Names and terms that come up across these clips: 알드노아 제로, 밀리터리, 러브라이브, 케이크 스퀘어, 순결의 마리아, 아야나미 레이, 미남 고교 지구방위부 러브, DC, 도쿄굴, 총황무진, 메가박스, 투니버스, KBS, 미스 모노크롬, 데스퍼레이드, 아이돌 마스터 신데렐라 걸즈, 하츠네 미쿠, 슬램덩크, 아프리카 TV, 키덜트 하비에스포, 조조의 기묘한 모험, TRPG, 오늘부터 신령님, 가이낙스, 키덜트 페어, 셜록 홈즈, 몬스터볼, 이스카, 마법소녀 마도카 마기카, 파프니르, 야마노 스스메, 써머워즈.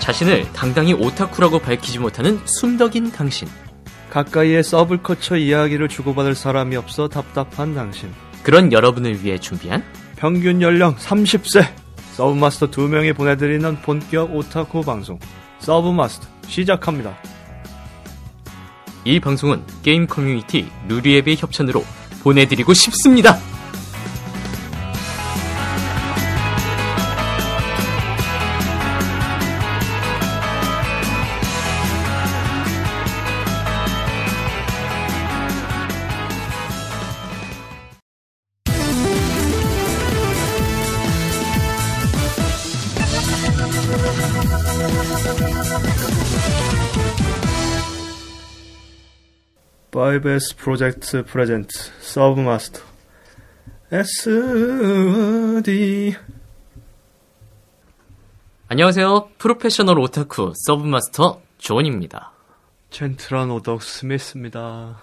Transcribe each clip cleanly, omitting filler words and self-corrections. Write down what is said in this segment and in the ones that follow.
자신을 당당히 오타쿠라고 밝히지 못하는 숨덕인 당신, 가까이에 서브컬처 이야기를 주고받을 사람이 없어 답답한 당신, 그런 여러분을 위해 준비한 평균 연령 30세 서브마스터 2명이 보내드리는 본격 오타쿠 방송 서브마스터 시작합니다. 이 방송은 게임 커뮤니티 루리앱의 협찬으로 보내드리고 싶습니다. IBS 프로젝트 프레젠트 서브마스터 SD. 안녕하세요. 프로페셔널 오타쿠 서브마스터 존입니다. 젠틀한 오덕 스미스입니다.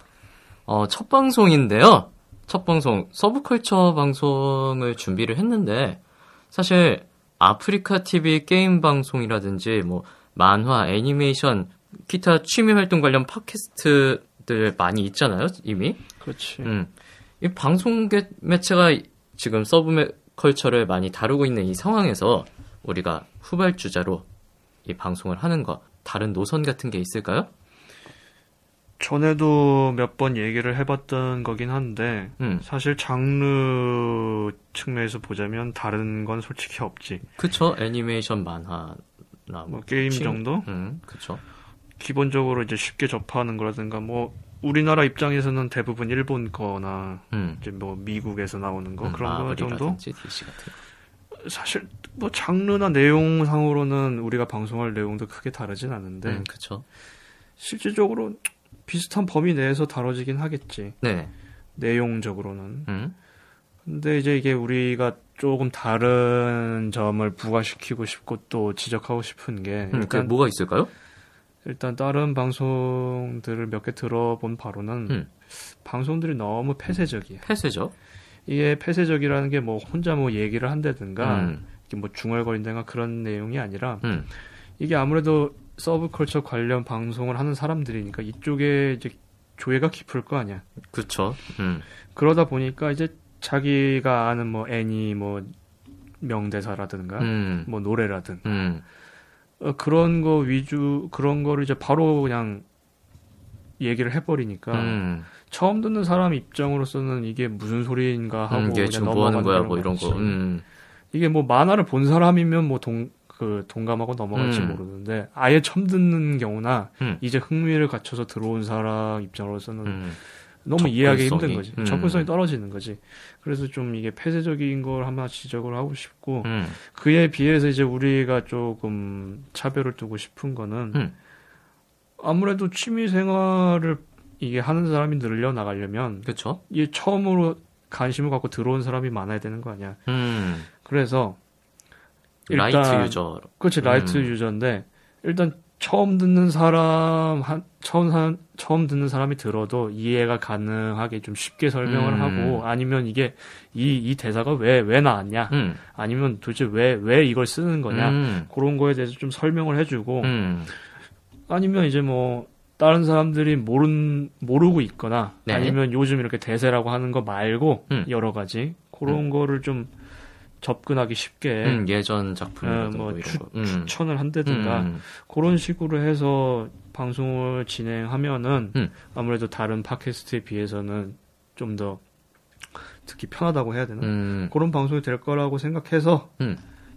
첫 방송인데요. 첫 방송 서브컬처 방송을 준비를 했는데, 사실 아프리카 TV 게임 방송이라든지 뭐 만화, 애니메이션, 기타 취미 활동 관련 팟캐스트 들 많이 있잖아요, 이미. 그렇지. 이 방송 매체가 지금 서브컬처를 많이 다루고 있는 이 상황에서 우리가 후발주자로 이 방송을 하는 거, 다른 노선 같은 게 있을까요? 전에도 몇 번 얘기를 해봤던 거긴 한데, 사실 장르 측면에서 보자면 다른 건 솔직히 없지. 그쵸, 애니메이션, 만화나 뭐 게임 정도? 그쵸. 기본적으로 이제 쉽게 접하는 거라든가, 뭐, 우리나라 입장에서는 대부분 일본 거나, 이제 뭐, 미국에서 나오는 거, 그런 거 정도? DC 같은 거. 사실, 뭐, 장르나 내용상으로는 우리가 방송할 내용도 크게 다르진 않은데, 그쵸. 실질적으로 비슷한 범위 내에서 다뤄지긴 하겠지. 네. 내용적으로는. 근데 이제 이게 우리가 조금 다른 점을 부과시키고 싶고 또 지적하고 싶은 게. 그게 뭐가 있을까요? 일단 다른 방송들을 몇 개 들어본 바로는 방송들이 너무 폐쇄적이에요. 폐쇄적? 이게 폐쇄적이라는 게 뭐 혼자 뭐 얘기를 한다든가 뭐 중얼거린다든가 그런 내용이 아니라 이게 아무래도 서브컬처 관련 방송을 하는 사람들이니까 이쪽에 이제 조예가 깊을 거 아니야. 그렇죠. 그러다 보니까 이제 자기가 아는 뭐 애니 뭐 명대사라든가 뭐 노래라든. 그런 거 위주, 그런 거를 이제 바로 그냥 얘기를 해버리니까, 처음 듣는 사람 입장으로서는 이게 무슨 소리인가 하고, 이게 그냥 지금 뭐 하는 거야, 뭐 이런 거. 이게 뭐 만화를 본 사람이면 뭐 동감하고 넘어갈지 모르는데, 아예 처음 듣는 경우나, 이제 흥미를 갖춰서 들어온 사람 입장으로서는 너무 이해하기 힘든 거지. 접근성이 떨어지는 거지. 그래서 좀 이게 폐쇄적인 걸 하나 지적을 하고 싶고, 그에 비해서 이제 우리가 조금 차별을 두고 싶은 거는, 아무래도 취미 생활을 이게 하는 사람이 늘려나가려면, 그쵸? 이게 처음으로 관심을 갖고 들어온 사람이 많아야 되는 거 아니야. 그래서, 일단, 라이트 유저. 그렇지, 라이트 유저인데, 일단, 처음 듣는 사람이 들어도 이해가 가능하게 좀 쉽게 설명을 하고, 아니면 이게 이 대사가 왜 나왔냐, 아니면 도대체 왜 이걸 쓰는 거냐, 그런 거에 대해서 좀 설명을 해주고, 아니면 이제 뭐 다른 사람들이 모르고 있거나, 네. 아니면 요즘 이렇게 대세라고 하는 거 말고 여러 가지 그런 거를 좀 접근하기 쉽게 예전 작품이라든가 뭐 추천을 한다든가 그런 식으로 해서 방송을 진행하면은 아무래도 다른 팟캐스트에 비해서는 좀 더 듣기 편하다고 해야 되나? 그런 방송이 될 거라고 생각해서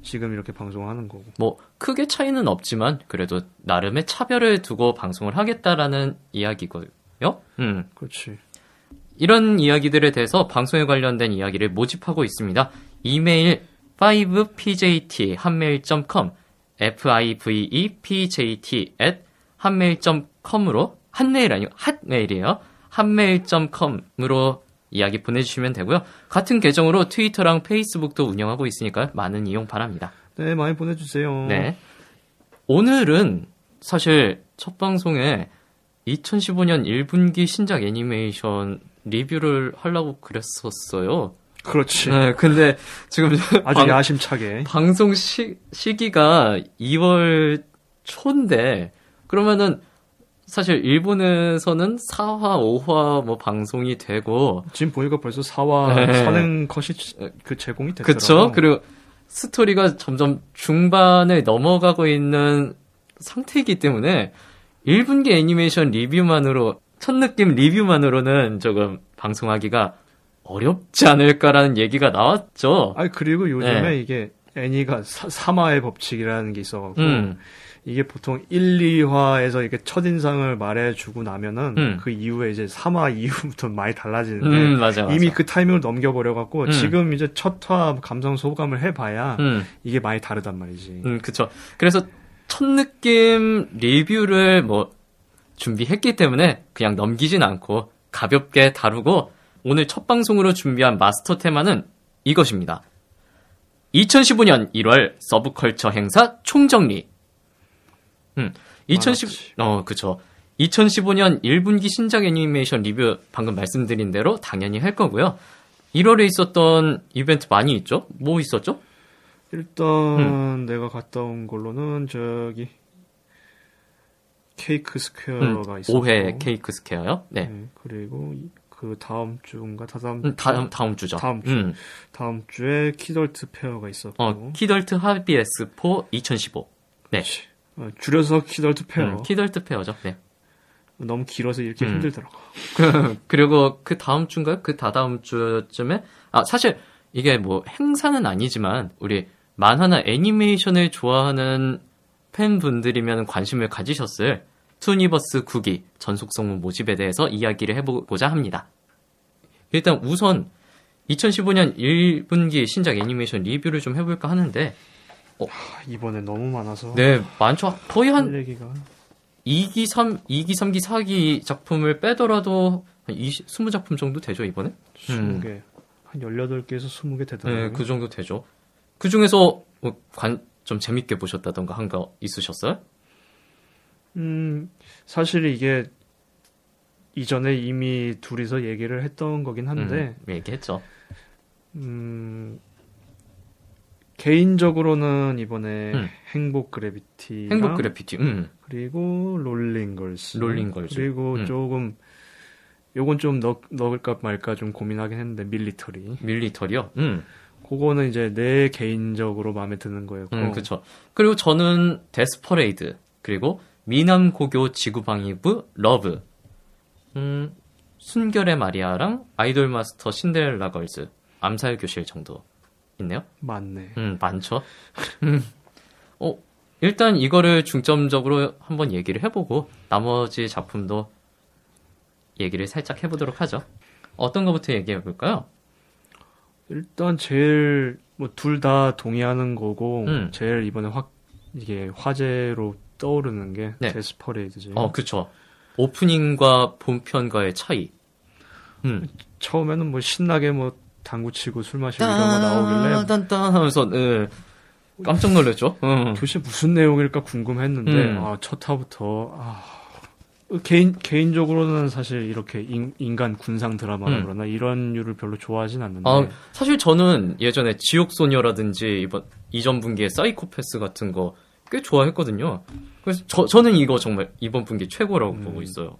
지금 이렇게 방송하는 거고. 뭐 크게 차이는 없지만 그래도 나름의 차별을 두고 방송을 하겠다라는 이야기고요. 그렇지. 이런 이야기들에 대해서 방송에 관련된 이야기를 모집하고 있습니다. 이메일 5pjt@hotmail.com fiveepjt@hotmail.com으로 핫메일 아니고 핫메일이에요. hotmail.com으로 이야기 보내주시면 되고요. 같은 계정으로 트위터랑 페이스북도 운영하고 있으니까요. 많은 이용 바랍니다. 네, 많이 보내주세요. 네, 오늘은 사실 첫 방송에 2015년 1분기 신작 애니메이션 리뷰를 하려고 그랬었어요. 그렇지. 네, 근데 지금 아주 야심차게 방송 시기가 2월 초인데 그러면은 사실 일본에서는 4화, 5화 뭐 방송이 되고 지금 보니까 벌써 4화 네. 산행 컷이 그 제공이 됐더라고요. 그렇죠. 그리고 스토리가 점점 중반에 넘어가고 있는 상태이기 때문에 1분기 애니메이션 리뷰만으로 첫 느낌 리뷰만으로는 조금 방송하기가 어렵지 않을까라는 얘기가 나왔죠. 아 그리고 요즘에 네. 이게 애니가 3화의 법칙이라는 게 있어갖고 이게 보통 1, 2화에서 이렇게 첫인상을 말해주고 나면은 그 이후에 이제 3화 이후부터 많이 달라지는데 맞아, 맞아. 이미 그 타이밍을 넘겨버려갖고 지금 이제 첫화 감상 소감을 해봐야 이게 많이 다르단 말이지. 그쵸. 그래서 첫 느낌 리뷰를 뭐 준비했기 때문에 그냥 넘기진 않고 가볍게 다루고 오늘 첫 방송으로 준비한 마스터 테마는 이것입니다. 2015년 1월 서브컬처 행사 총정리. 2015년 1분기 신작 애니메이션 리뷰 방금 말씀드린 대로 당연히 할 거고요. 1월에 있었던 이벤트 많이 있죠? 뭐 있었죠? 일단 내가 갔다 온 걸로는 저기 케이크 스퀘어가 있었고 5회 케이크 스퀘어요? 네. 네. 그리고 그 다음 주인가 다음 주에 키덜트 페어가 있었고 키덜트 하비에스포 2015. 네. 그치. 줄여서 키덜트 페어. 키덜트 페어죠. 네. 너무 길어서 읽기 힘들더라고. 그리고 그 다음 주인가요? 그 다다음 주쯤에 사실 이게 뭐 행사는 아니지만 우리 만화나 애니메이션을 좋아하는 팬분들이면 관심을 가지셨을 투니버스 9기 전속성문 모집에 대해서 이야기를 해보고자 합니다. 일단 우선 2015년 1분기 신작 애니메이션 리뷰를 좀 해볼까 하는데 이번에 너무 많아서. 네, 많죠. 거의 한 2기, 3기, 4기 작품을 빼더라도 한 20작품 정도 되죠, 이번에? 20개. 한 18개에서 20개 되더라고요. 네, 그 정도 되죠. 그 중에서 좀 재밌게 보셨다던가 한 거 있으셨어요? 사실 이게 이전에 이미 둘이서 얘기를 했던 거긴 한데. 얘기했죠. 개인적으로는 이번에 행복 그래비티. 행복 그래비티. 그리고 롤링 걸스. 롤링 걸즈. 그리고 조금 요건 좀 넣을까 말까 좀 고민하긴 했는데 밀리터리. 밀리터리요? 그거는 이제 내 개인적으로 마음에 드는 거였고. 그렇죠. 그리고 저는 데스퍼레이드. 그리고 미남 고교 지구방위부 러브. 순결의 마리아랑 아이돌 마스터 신데렐라 걸즈. 암살교실 정도. 있네요? 맞네. 많죠. 일단 이거를 중점적으로 한번 얘기를 해보고 나머지 작품도 얘기를 살짝 해보도록 하죠. 어떤 거부터 얘기해볼까요? 일단 제일 둘 다 동의하는 거고 제일 이번에 이게 화제로 떠오르는 게 네. 데스퍼레이드죠. 그쵸. 오프닝과 본편과의 차이. 처음에는 신나게 당구치고 술 마시고 이런 거 나오길래 딴딴 하면서 깜짝 놀랐죠. 도대체 무슨 내용일까 궁금했는데 첫 화부터 개인적으로는 사실 이렇게 인간 군상 드라마라 그러나 이런 류를 별로 좋아하진 않는데 사실 저는 예전에 지옥소녀라든지 이전 분기에 사이코패스 같은 거 꽤 좋아했거든요. 그래서 저는 이거 정말 이번 분기 최고라고 보고 있어요.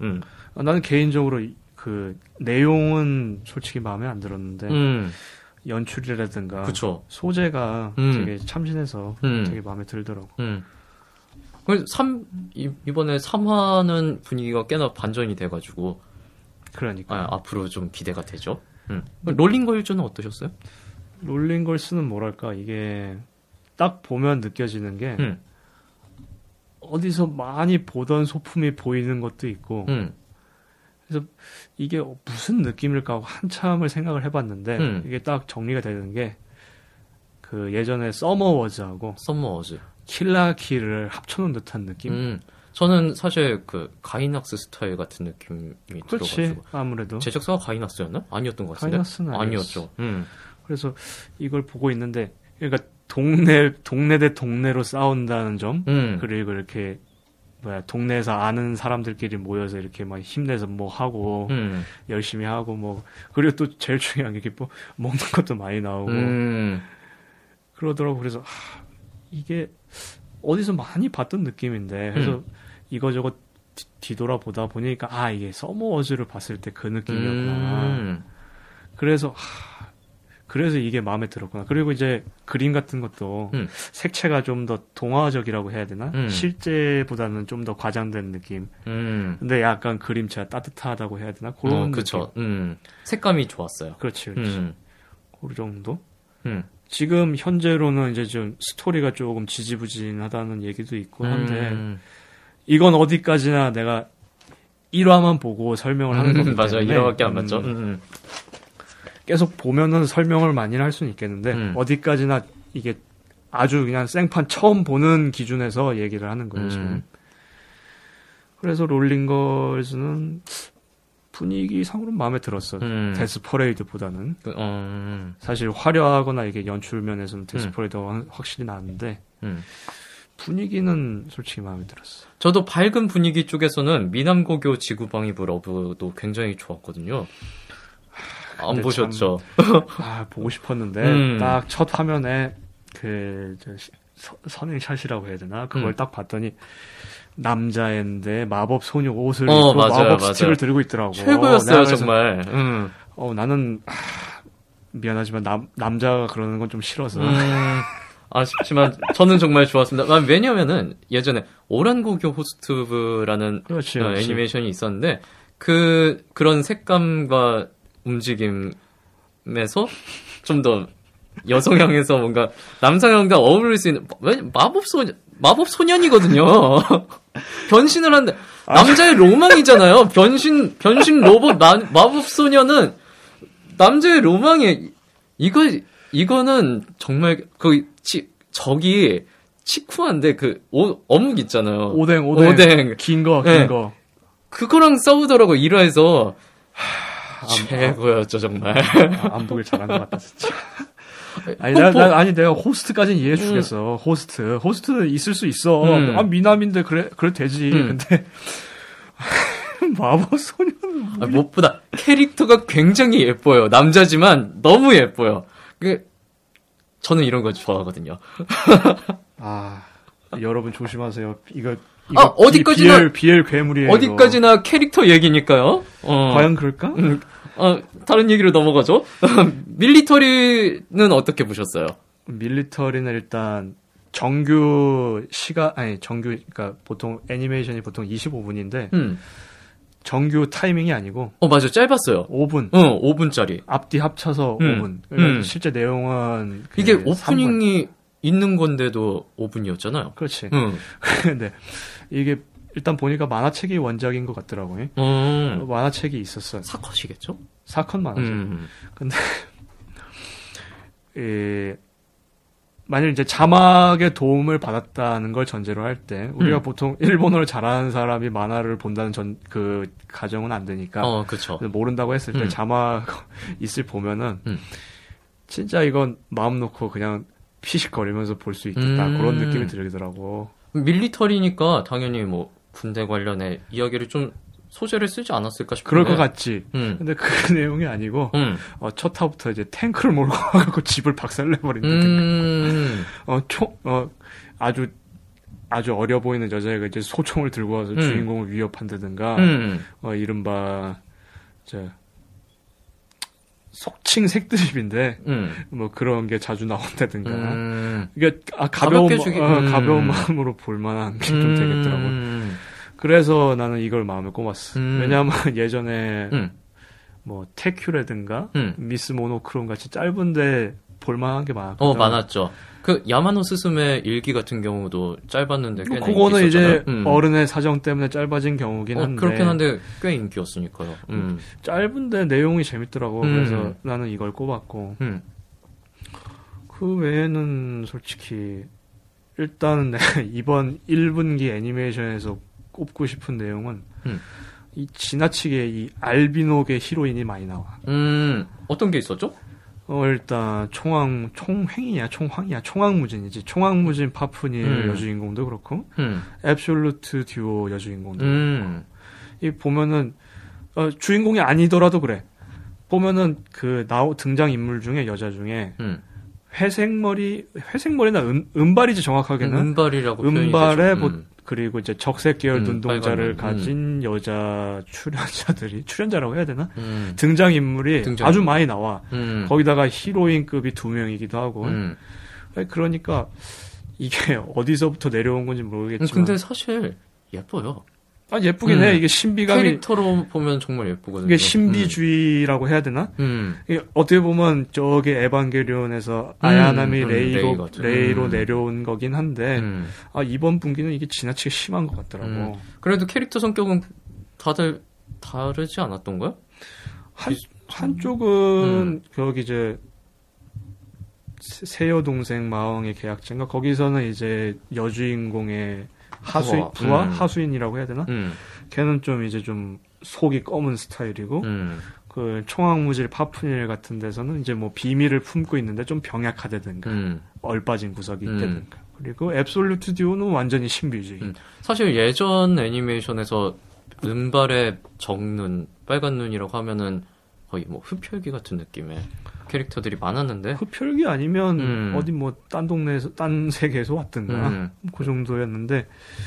나는 개인적으로 그 내용은 솔직히 마음에 안 들었는데 연출이라든가 그쵸. 소재가 되게 참신해서 되게 마음에 들더라고. 그래서 이번에 3화는 분위기가 꽤나 반전이 돼가지고 그러니까 앞으로 좀 기대가 되죠. 롤링걸즈는 어떠셨어요? 롤링걸스는 뭐랄까 이게 딱 보면 느껴지는 게 어디서 많이 보던 소품이 보이는 것도 있고 그래서 이게 무슨 느낌일까 하고 한참을 생각을 해봤는데 이게 딱 정리가 되는 게 그 예전에 써머워즈 킬라키를 합쳐놓은 듯한 느낌. 저는 사실 그 가이낙스 스타일 같은 느낌이 그렇지, 들어가지고 아무래도 제작사가 가이낙스였나? 아니었던 것 같은데. 가이낙스는 아니었죠. 그래서 이걸 보고 있는데, 그러니까 동네 대 동네로 싸운다는 점, 그리고 이렇게 동네에서 아는 사람들끼리 모여서 이렇게 막 힘내서 뭐 하고 열심히 하고 뭐, 그리고 또 제일 중요한 게 뭐 먹는 것도 많이 나오고 그러더라고. 그래서 이게 어디서 많이 봤던 느낌인데, 그래서 이거저거 뒤돌아보다 보니까 이게 써머워즈를 봤을 때 그 느낌이었구나. 그래서 그래서 이게 마음에 들었구나. 그리고 이제 그림 같은 것도 색채가 좀 더 동화적이라고 해야 되나? 실제보다는 좀 더 과장된 느낌. 근데 약간 그림체가 따뜻하다고 해야 되나? 그런 느낌. 색감이 좋았어요. 그렇지. 그 정도? 지금 현재로는 이제 좀 스토리가 조금 지지부진하다는 얘기도 있고 한데, 이건 어디까지나 내가 1화만 보고 설명을 하는 거기 때문에. 맞아요. 1화밖에 안 봤죠. 계속 보면은 설명을 많이 할 수는 있겠는데, 어디까지나 이게 아주 그냥 생판 처음 보는 기준에서 얘기를 하는 거예요, 지금. 그래서 롤링 걸즈는 분위기상으로는 마음에 들었어요. 데스퍼레이드보다는. 사실 화려하거나 이게 연출면에서는 데스퍼레이드가 확실히 나았는데, 분위기는 솔직히 마음에 들었어요. 저도 밝은 분위기 쪽에서는 미남 고교 지구방위부 러브도 굉장히 좋았거든요. 안 보셨죠? 참, 보고 싶었는데, 딱 첫 화면에, 선인샷이라고 해야 되나? 그걸 딱 봤더니, 남자인데, 마법 소녀 옷을 입고, 마법 스틱을 들고 있더라고. 최고였어요, 정말. 나는, 미안하지만, 남자가 그러는 건 좀 싫어서. 아쉽지만, 저는 정말 좋았습니다. 왜냐면은, 예전에, 오란고교 호스트브라는 애니메이션이 있었는데, 그런 색감과, 움직임에서 좀 더 여성향에서 뭔가 남성향과 어울릴 수 있는, 마법 소년이거든요. 변신을 하는데, 남자의 로망이잖아요. 변신 로봇 마법 소년은 남자의 로망이, 이거는 정말 저기 치쿠한데 어묵 있잖아요. 오뎅. 긴 거. 그거랑 싸우더라고, 1화에서. 최고였죠, 정말. 안 보길 잘한 것 같다, 진짜. 내가 호스트까지는 이해해 주겠어. 호스트는 있을 수 있어. 미남인데, 그래도 되지. 근데, 마법 소녀는. 무엇보다 캐릭터가 굉장히 예뻐요. 남자지만 너무 예뻐요. 저는 이런 거 좋아하거든요. 여러분 조심하세요. 이거 어디까지나 BL 괴물이에요. 어디까지나 이거. 캐릭터 얘기니까요. 과연 그럴까? 다른 얘기로 넘어가죠. 밀리터리는 어떻게 보셨어요? 밀리터리는 일단 그러니까 보통 애니메이션이 보통 25분인데 정규 타이밍이 아니고. 맞아, 짧았어요. 5분. 5분짜리. 앞뒤 합쳐서 5분. 그러니까 실제 내용은 이게 오프닝이 3분. 있는 건데도 5분이었잖아요. 그렇지. 근데 이게 일단 보니까 만화책이 원작인 것 같더라고요. 만화책이 있었어요. 사컷이겠죠? 사컷 만화책. 근데 만일 이제 자막의 도움을 받았다는 걸 전제로 할 때, 우리가 보통 일본어를 잘하는 사람이 만화를 본다는 가정은 안 되니까. 그렇죠. 모른다고 했을 때 자막 있을 보면은 진짜 이건 마음 놓고 그냥 피식거리면서 볼 수 있겠다. 그런 느낌이 들더라고. 밀리터리니까 당연히 뭐 군대 관련해 이야기를 좀 소재를 쓰지 않았을까 싶은데. 그럴 것 같지. 근데 그 내용이 아니고 첫 화부터 이제 탱크를 몰고 와서 집을 박살내버리는 아주 어려 보이는 여자애가 이제 소총을 들고 와서 주인공을 위협한다든가 이른바 속칭 색드립인데 뭐 그런 게 자주 나온다든가. 그러니까 가벼운 마음으로 볼만한 게 좀 되겠더라고. 그래서 나는 이걸 마음에 꼽았어. 왜냐하면 예전에 뭐 테큐라든가 미스 모노크롬 같이 짧은데 볼만한 게 많았거든요. 많았죠. 그 야마노 스스메 일기 같은 경우도 짧았는데 꽤 인기였잖아요. 그거는 이제 어른의 사정 때문에 짧아진 경우긴 한데. 그렇긴 한데 꽤 인기였으니까요. 짧은데 내용이 재밌더라고. 그래서 나는 이걸 꼽았고. 그 외에는 솔직히 일단은 내가 이번 1분기 애니메이션에서 꼽고 싶은 내용은 이 지나치게 이 알비노계 히로인이 많이 나와. 어떤 게 있었죠? 일단 총황무진이지. 총황무진 파프니르 여주인공도 그렇고, 앱솔루트 듀오 여주인공도 그렇고. 이 보면은 주인공이 아니더라도 그래. 보면은 그 등장 인물 중에 여자 중에 회색머리나 은발이지 정확하게는. 은발이라고 표현이 되죠. 그리고 이제 적색 계열 눈동자를 가진 여자 출연자라고 해야 되나? 등장인물이 아주 많이 나와. 거기다가 히로인급이 2명이기도 하고. 그러니까 이게 어디서부터 내려온 건지 모르겠지만. 근데 사실 예뻐요. 예쁘긴 해. 이게 신비감이. 캐릭터로 보면 정말 예쁘거든요. 이게 신비주의라고 해야 되나? 이게 어떻게 보면 저기 에반게리온에서 아야나미 레이로 내려온 거긴 한데, 이번 분기는 이게 지나치게 심한 것 같더라고. 그래도 캐릭터 성격은 다들 다르지 않았던가요? 한쪽은, 거기 이제, 세여 동생 마왕의 계약자인가? 거기서는 이제 여주인공의 하수인이라고 해야 되나? 걔는 좀 이제 좀 속이 검은 스타일이고, 그 총황무질 파프니르 같은 데서는 이제 뭐 비밀을 품고 있는데 좀 병약하다든가, 얼빠진 구석이 있다든가. 그리고 앱솔루트 듀오는 완전히 신비주의. 사실 예전 애니메이션에서 은발에 적눈, 빨간 눈이라고 하면은 거의 뭐 흡혈귀 같은 느낌의 캐릭터들이 많았는데. 흡혈귀 아니면 어디 뭐 딴 동네에서 딴 세계에서 왔든가 그 정도였는데.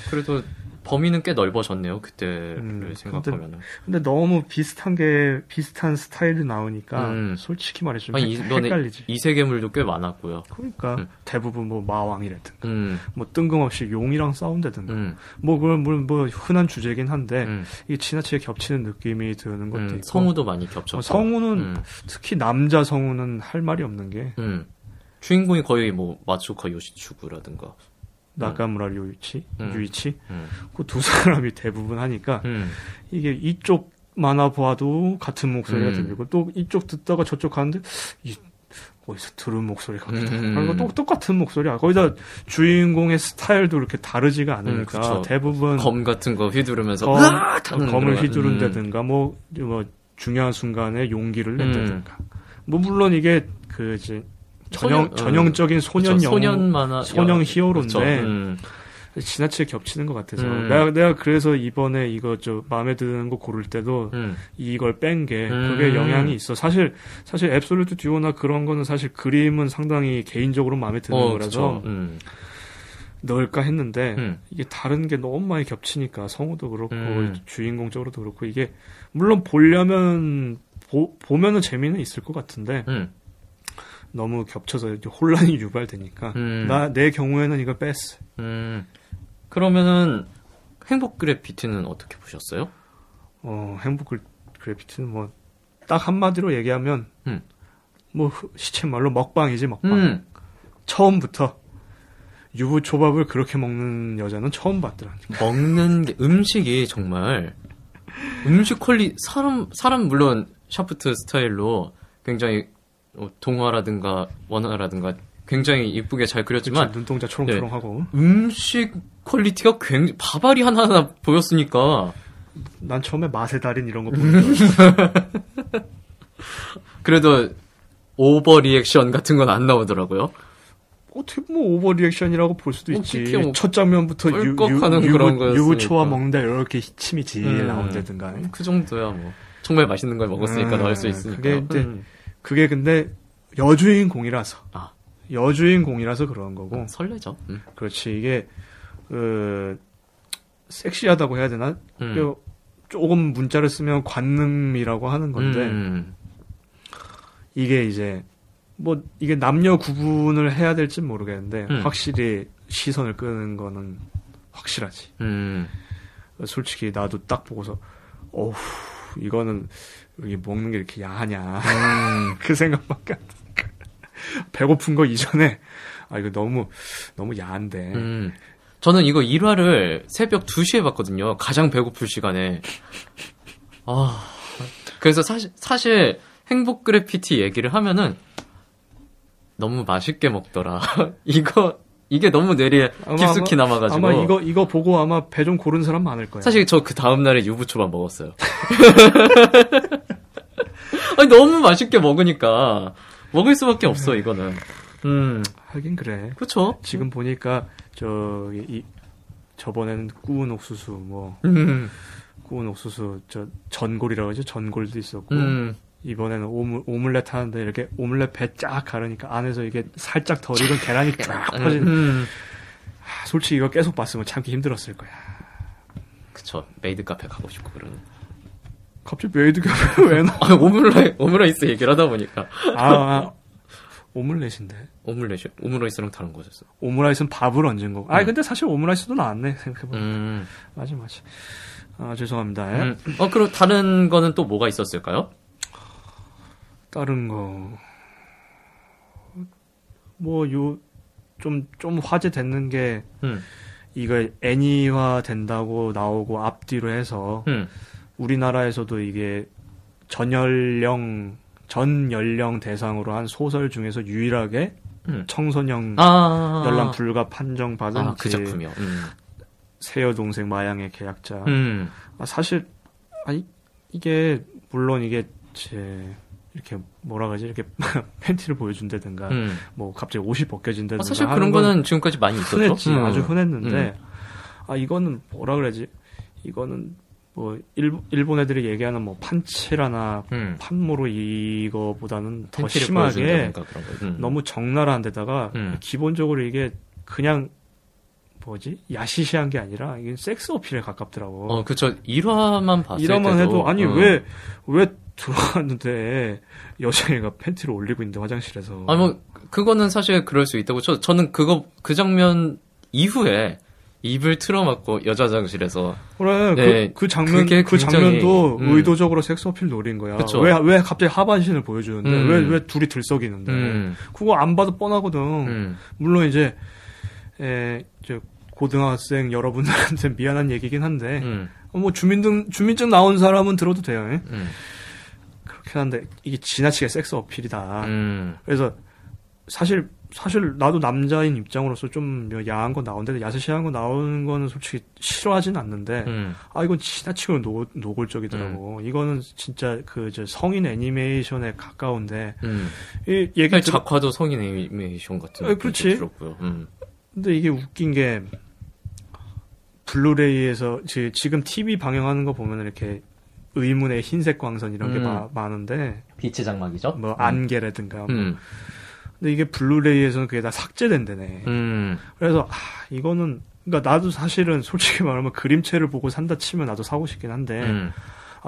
그래도 범위는 꽤 넓어졌네요, 그때를 생각하면은. 근데 너무 비슷한 스타일이 나오니까 솔직히 말해 좀 헷갈리지. 이세계물도 꽤 많았고요. 그러니까 대부분 뭐 마왕이라든가, 뭐 뜬금없이 용이랑 싸운다든가, 뭐 그런 뭐 흔한 주제긴 한데 이게 지나치게 겹치는 느낌이 드는 것도 있고. 성우도 많이 겹쳤고. 성우는 특히 남자 성우는 할 말이 없는 게 주인공이 거의 뭐 마츠오카 요시추구라든가. 나카무라 유이치? 그 두 사람이 대부분 하니까, 이게 이쪽 만화 봐도 같은 목소리가 들리고, 또 이쪽 듣다가 저쪽 가는데, 어디서 들은 목소리가 똑같은 목소리야. 거기다 주인공의 스타일도 이렇게 다르지가 않으니까, 대부분. 검 같은 거 휘두르면서, 검을 휘두른다든가, 뭐, 중요한 순간에 용기를 낸다든가. 물론 이게, 전형적인 소년 히어로인데 지나치게 겹치는 것 같아서 내가 그래서 이번에 이거 좀 마음에 드는 거 고를 때도 이걸 뺀 게 그게 영향이 있어. 사실 앱솔루트 듀오나 그런 거는 사실 그림은 상당히 개인적으로 마음에 드는 거라서 넣을까 했는데 이게 다른 게 너무 많이 겹치니까 성우도 그렇고 주인공적으로도 그렇고 이게 물론 보면은 재미는 있을 것 같은데. 너무 겹쳐서 혼란이 유발되니까 내 경우에는 이걸 뺐어. 그러면은 행복 그래비티는 어떻게 보셨어요? 행복 그래비티는 뭐 딱 한마디로 얘기하면 뭐 시체말로 먹방이지. 처음부터 유부초밥을 그렇게 먹는 여자는 처음 봤더라니까. 먹는 게 음식이 정말 음식 퀄리 사람 물론 샤프트 스타일로 굉장히 동화라든가 원화라든가 굉장히 이쁘게 잘 그렸지만 눈동자 초롱초롱하고 음식 퀄리티가 굉장히 밥알이 하나하나 보였으니까 난 처음에 맛의 달인 이런 거 보였죠. 그래도 오버 리액션 같은 건 안 나오더라고요. 어떻게 뭐 오버 리액션이라고 볼 수도 있지. 첫 장면부터 유부초와 먹는다 이렇게 침이 질 나온다든가. 그 정도야 뭐. 정말 맛있는 걸 먹었으니까 넣을 수 있으니까. 그게 근데 여주인공이라서 그런 거고. 설레죠. 그렇지. 이게 섹시하다고 해야 되나? 조금 문자를 쓰면 관능이라고 하는 건데 이게 이제 뭐 이게 남녀 구분을 해야 될지 모르겠는데 확실히 시선을 끄는 거는 확실하지. 솔직히 나도 딱 보고서 어후 이거는 여기 먹는 게 이렇게 야하냐. 그 생각밖에 안 드니까. 배고픈 거 이전에 아 이거 너무 야한데. 저는 이거 1화를 새벽 2시에 봤거든요. 가장 배고플 시간에. 아. 그래서 사실 행복 그래피티 얘기를 하면은 너무 맛있게 먹더라. 이게 너무 뇌리에 깊숙이 남아가지고. 아마 이거 보고 아마 배 좀 고른 사람 많을 거예요. 사실 저 그 다음 날에 유부초밥 먹었어요. 아니, 너무 맛있게 먹으니까 먹을 수밖에 없어 이거는. 하긴 그래. 그렇죠. 지금 보니까 저번에는 구운 옥수수 뭐. 구운 옥수수 저 전골이라고 하죠. 전골도 있었고. 이번에는 오믈렛 하는데 이렇게 오믈렛 배 쫙 가르니까 안에서 이게 살짝 덜 익은 계란이 쫙 퍼지는. 솔직히 이거 계속 봤으면 참기 힘들었을 거야. 그쵸. 메이드 카페 가고 싶고 그러는. 갑자기 메이드 카페 왜 나? 아, 오므라이스 얘기를 하다 보니까. 오믈렛인데. 오므라이스랑 다른 거였어. 오므라이스는 밥을 얹은 거고. 아니 근데 사실 오므라이스도 나왔네 생각해보니까. 맞아. 아 죄송합니다. 그리고 다른 거는 또 뭐가 있었을까요? 다른 거 뭐 요 좀 화제됐는 게 이거 애니화 된다고 나오고 앞뒤로 해서 우리나라에서도 이게 전 연령 대상으로 한 소설 중에서 유일하게 청소년 열람 불가 판정받은 그 작품이요. 세여 동생 마양의 계약자. 사실 아니 이게 물론 이게 제 이렇게 뭐라 그러지 이렇게 팬티를 보여준다든가 뭐 갑자기 옷이 벗겨진다든가 사실 그런 거는 지금까지 많이 있었죠. 아주 흔했는데 이거는 뭐라 그러지 이거는 뭐 일본 애들이 얘기하는 뭐 판치라나 판모로 이거보다는 더 심하게 너무 적나라한 데다가 기본적으로 이게 그냥 야시시한 게 아니라 이게 섹스 어필에 가깝더라고. 그쵸. 1화만 봤을 때도. 1화만 해도 아니 왜 들어왔는데 여자애가 팬티를 올리고 있는데 화장실에서. 아니 뭐 그거는 사실 그럴 수 있다고. 저는 그 장면 이후에 입을 틀어막고 여자 화장실에서. 그래. 네, 그 장면도 의도적으로 섹스 어필 노린 거야. 왜 갑자기 하반신을 보여주는데 왜 둘이 들썩이는데. 그거 안 봐도 뻔하거든. 물론 이제 고등학생 여러분들한테 미안한 얘기긴 한데, 뭐 주민증 나온 사람은 들어도 돼요. 그렇긴 한데 이게 지나치게 섹스 어필이다. 그래서 사실 나도 남자인 입장으로서 좀 야한 거 나오는데 야시시한 거 나오는 거는 솔직히 싫어하진 않는데, 이건 지나치고 노골적이더라고. 이거는 진짜 성인 애니메이션에 가까운데, 이 얘기 작화도 성인 애니메이션 같은 거 들었고요. 근데 이게 웃긴 게 블루레이에서 지금 TV 방영하는 거 보면 이렇게 의문의 흰색 광선 이런 게 많은데 빛의 장막이죠. 뭐 안개라든가. 근데 이게 블루레이에서는 그게 다 삭제된대네. 그래서 이거는 그러니까 나도 사실은 솔직히 말하면 그림체를 보고 산다 치면 나도 사고 싶긴 한데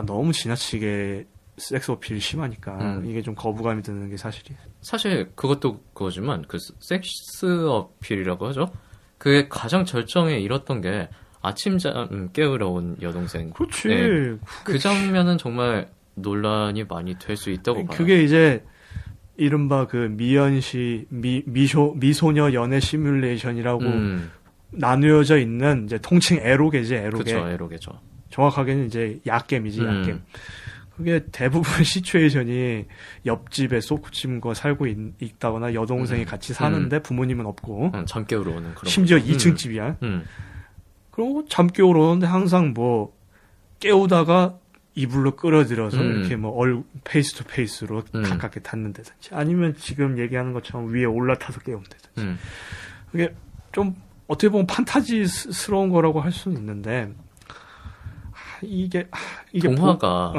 너무 지나치게 섹스 어필이 심하니까 이게 좀 거부감이 드는 게 사실이에요. 사실 그것도 그거지만 그 섹스 어필이라고 하죠. 그게 가장 절정에 이뤘던 게 아침잠 깨우러 온 여동생. 그렇지. 네. 그 장면은 정말 논란이 많이 될 수 있다고 봐요. 그게 이제 이른바 그 미연시 미소녀 연애 시뮬레이션이라고 나누어져 있는 이제 통칭 에로게지 에로게. 그렇죠, 에로게죠. 정확하게는 이제 약겜이지 약겜. 그게 대부분 시츄에이션이 옆집에 소꿉친구가 살고 있다거나 여동생이 같이 사는데 부모님은 없고 잠 깨우러 오는 그런 심지어 2층 집이야. 그리고 잠 깨우러 오는데 항상 뭐 깨우다가 이불로 끌어들여서 이렇게 뭐 페이스 투 페이스로 가깝게 닿는다든지 아니면 지금 얘기하는 것처럼 위에 올라타서 깨운다든지 그게 좀 어떻게 보면 판타지스러운 거라고 할 수는 있는데 이게 동화가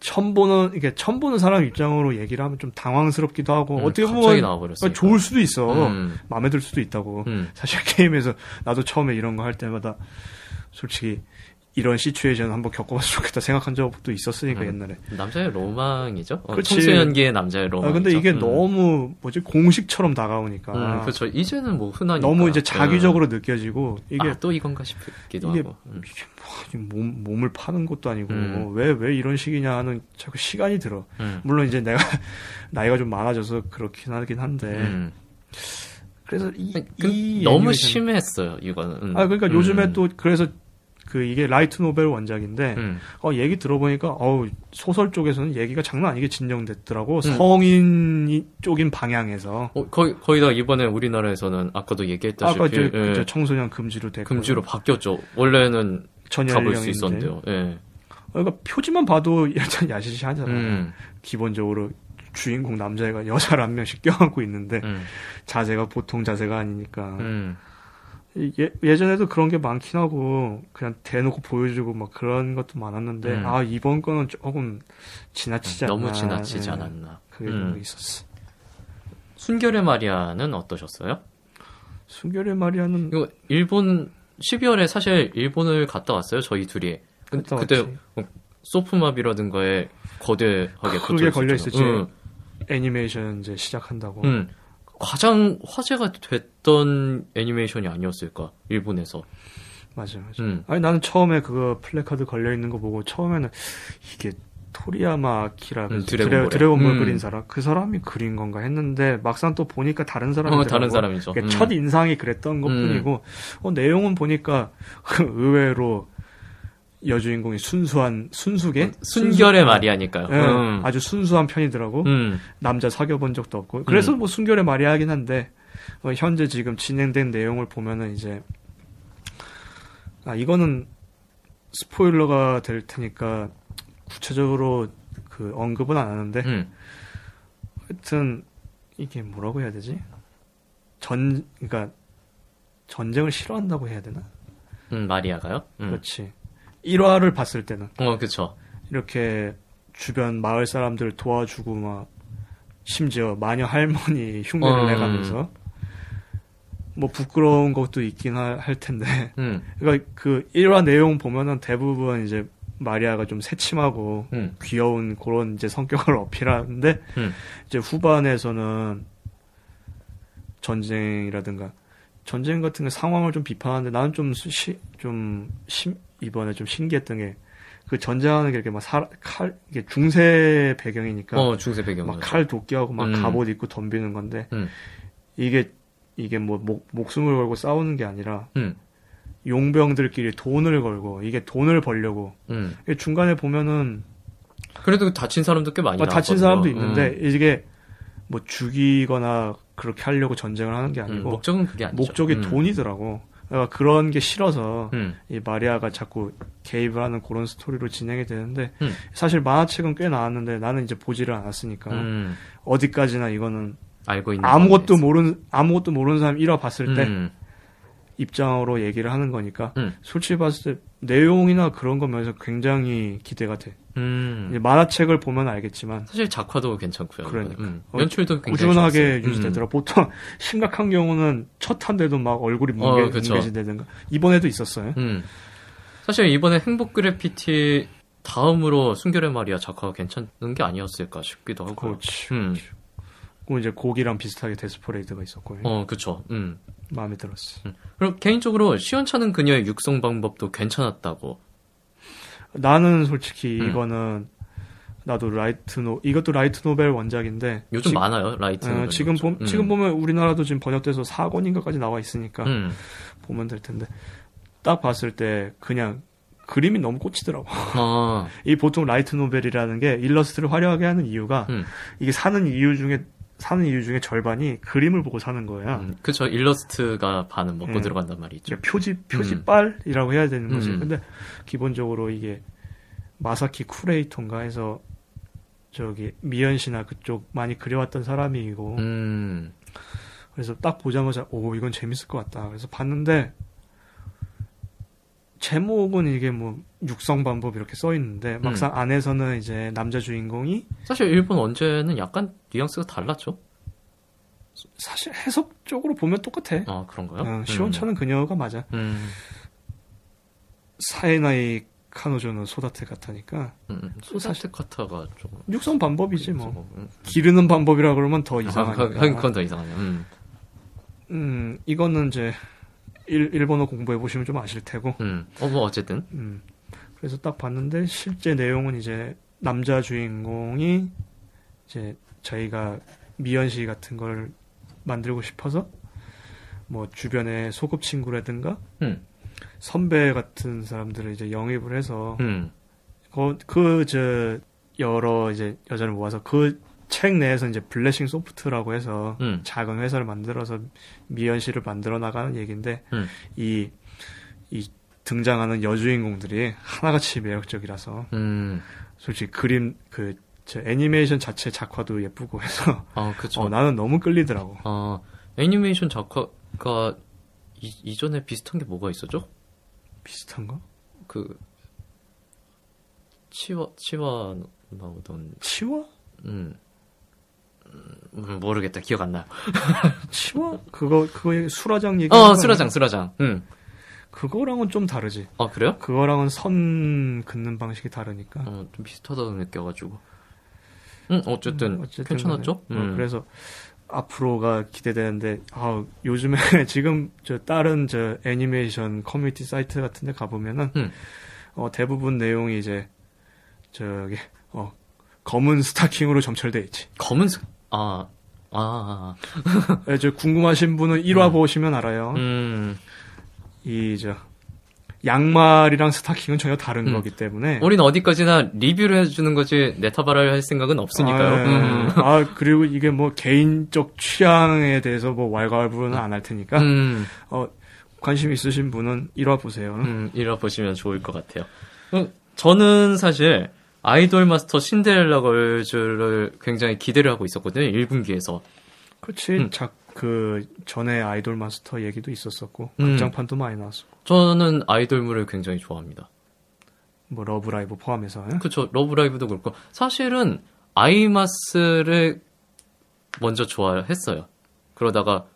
처음 보는 사람 입장으로 얘기를 하면 좀 당황스럽기도 하고 어떻게 보면 좋을 수도 있어. 마음에 들 수도 있다고. 사실 게임에서 나도 처음에 이런 거 할 때마다 솔직히 이런 시츄에이션 한번 겪어봤으면 좋겠다 생각한 적도 있었으니까 옛날에. 남자의 로망이죠. 청소년기의 남자의 로망. 근데 이게 너무 공식처럼 다가오니까. 그렇죠. 이제는 뭐 흔하니까. 너무 이제 자기적으로 느껴지고 이게 또 이건가 싶기도 하고. 이게 몸을 파는 것도 아니고 왜 이런 식이냐 하는 자꾸 시간이 들어. 물론 이제 내가 나이가 좀 많아져서 그렇긴 하긴 한데. 그래서 너무 심했어요 이거는. 그러니까 요즘에 또 그래서. 이게 라이트 노벨 원작인데, 얘기 들어보니까, 소설 쪽에서는 얘기가 장난 아니게 진정됐더라고. 성인 쪽인 방향에서. 거의 다 이번에 우리나라에서는 아까도 얘기했다시피. 그쵸, 청소년 금지로 됐고. 금지로 바뀌었죠. 원래는 가볼 수 있었는데요. 예. 그러니까 표지만 봐도 일단 야시시하잖아요. 기본적으로 주인공 남자애가 여자를 한 명씩 껴안고 있는데, 자세가 보통 자세가 아니니까. 예전에도 그런 게 많긴 하고 그냥 대놓고 보여주고 막 그런 것도 많았는데 이번 거는 조금 지나치지 않나. 너무 지나치지 않았나. 그게 좀 있었어. 순결의 마리아는 어떠셨어요? 순결의 마리아는 이거 일본 12월에 사실 일본을 갔다 왔어요. 저희 둘이. 그때 소프마비라든가에 거대하게 그게 걸려 있었지. 애니메이션 이제 시작한다고. 가장 화제가 됐던 애니메이션이 아니었을까, 일본에서. 맞아. 아니, 나는 처음에 그거 플래카드 걸려있는 거 보고, 처음에는, 이게, 토리야마 아키라, 드래곤볼 그린 사람, 그 사람이 그린 건가 했는데, 막상 또 보니까 다른 사람이더라고. 다른 사람이죠. 첫 인상이 그랬던 것 뿐이고, 내용은 보니까, 의외로, 여주인공이 순수한 순결의 마리아니까요. 네, 아주 순수한 편이더라고. 남자 사귀어본 적도 없고. 그래서 순결의 마리아긴 한데 현재 지금 진행된 내용을 보면은 이제 이거는 스포일러가 될 테니까 구체적으로 언급은 안 하는데 하여튼 이게 뭐라고 해야 되지? 그러니까 전쟁을 싫어한다고 해야 되나? 마리아가요? 그렇지. 1화를 봤을 때는. 그쵸. 이렇게 주변 마을 사람들 도와주고, 막, 심지어 마녀 할머니 흉내를 내가면서. 부끄러운 것도 있긴 할 텐데. 그러니까 1화 내용 보면은 대부분 이제 마리아가 좀 새침하고, 귀여운 그런 이제 성격을 어필하는데, 이제 후반에서는 전쟁 같은 게 상황을 좀 비판하는데, 나는 이번에 좀 신기했던 게, 전쟁하는 게 이렇게 막 이게 중세 배경이니까. 중세 배경. 막 칼 도끼하고 막 갑옷 입고 덤비는 건데, 이게 목숨을 걸고 싸우는 게 아니라, 용병들끼리 돈을 걸고, 이게 돈을 벌려고. 중간에 보면은. 그래도 다친 사람도 꽤 많이 나왔거든요. 다친 사람도 있는데, 이게 죽이거나 그렇게 하려고 전쟁을 하는 게 아니고. 목적은 그게 아니죠. 목적이 돈이더라고. 그런 게 싫어서 이 마리아가 자꾸 개입을 하는 그런 스토리로 진행이 되는데 사실 만화책은 꽤 나왔는데 나는 이제 보지를 않았으니까 어디까지나 이거는 알고 있는 아무것도 모르는 사람 1화 봤을 때 입장으로 얘기를 하는 거니까 솔직히 봤을 때 내용이나 그런 거면서 굉장히 기대가 돼. 만화책을 보면 알겠지만 사실 작화도 괜찮고요. 그러니까 연출도 굉장히 꾸준하게 유지되더라. 보통 심각한 경우는 첫 탄데도 막 얼굴이 뭉개진다든가 이번에도 있었어요. 사실 이번에 행복 그래비티 다음으로 순결의 마리아 작화가 괜찮은 게 아니었을까 싶기도 하고. 그렇지. 그리고 이제 곡이랑 비슷하게 데스퍼레이드가 있었고요. 그렇죠. 마음에 들었어. 그럼 개인적으로 시원찮은 그녀의 육성 방법도 괜찮았다고. 나는 솔직히 이거는 나도 이것도 라이트 노벨 원작인데 요즘 많아요 라이트 노벨. 지금 보면 우리나라도 지금 번역돼서 4권인가까지 나와 있으니까 보면 될 텐데 딱 봤을 때 그냥 그림이 너무 꽂히더라고. 이 보통 라이트 노벨이라는 게 일러스트를 화려하게 하는 이유가 이게 사는 이유 중에 절반이 그림을 보고 사는 거야. 그쵸. 일러스트가 반은 먹고 들어간단 말이죠. 표지빨이라고 해야 되는 거지. 근데 기본적으로 이게 마사키 쿠레이토인가 해서 저기 미연시나 그쪽 많이 그려왔던 사람이고 그래서 딱 보자마자 이건 재밌을 것 같다. 그래서 봤는데 제목은 이게 육성 방법 이렇게 써 있는데 막상 안에서는 이제 남자 주인공이 사실 일본 언제는 약간 뉘앙스가 달랐죠. 사실 해석 쪽으로 보면 똑같아. 그런가요? 시원찮은 그녀가 맞아. 사에나이 카노조는 소다테 카타니까. 소다테 카타가 조금. 육성 방법이지 뭐. 기르는 방법이라 그러면 더 이상하니까. 하긴 그건 더 이상하네요. 이거는 이제 일본어 공부해 보시면 좀 아실 테고. 뭐 어쨌든. 그래서 딱 봤는데 실제 내용은 이제 남자 주인공이 이제 자기가 미연시 같은 걸 만들고 싶어서 뭐 주변에 소꿉 친구라든가 선배 같은 사람들을 이제 영입을 해서 그 여러 이제 여자를 모아서 그 책 내에서 이제 블레싱 소프트라고 해서 작은 회사를 만들어서 미연시를 만들어 나가는 얘기인데 이 등장하는 여주인공들이 하나같이 매력적이라서 솔직히 그림 그 애니메이션 자체 작화도 예쁘고 해서 나는 너무 끌리더라고. 애니메이션 작화가 이전에 비슷한 게 뭐가 있었죠? 비슷한가? 그 치와 나오던 치와? 모르겠다. 기억 안 나요. 치와? 그거 수라장 얘기. 수라장. 그거랑은 좀 다르지. 아, 그래요? 그거랑은 선 긋는 방식이 다르니까. 좀 비슷하다고 느껴가지고. 어쨌든 괜찮았죠? 그래서 앞으로가 기대되는데, 요즘에 지금 다른 애니메이션 커뮤니티 사이트 같은 데 가보면은, 대부분 내용이 이제, 검은 스타킹으로 점철되어 있지. 궁금하신 분은 1화 보시면 알아요. 양말이랑 스타킹은 전혀 다른 거기 때문에. 우린 어디까지나 리뷰를 해주는 거지, 네타바라를 할 생각은 없으니까요. 그리고 이게 뭐 개인적 취향에 대해서 뭐 왈가왈부는 안 할 테니까. 관심 있으신 분은 1화 보세요. 1화 보시면 좋을 것 같아요. 저는 사실 아이돌 마스터 신데렐라 걸즈를 굉장히 기대를 하고 있었거든요, 1분기에서. 그렇지. 그 전에 아이돌 마스터 얘기도 있었었고 극장판도 많이 나왔었고. 저는 아이돌물을 굉장히 좋아합니다. 뭐 러브라이브 포함해서. 그렇죠. 러브라이브도 그렇고 사실은 아이마스를 먼저 좋아했어요. 그러다가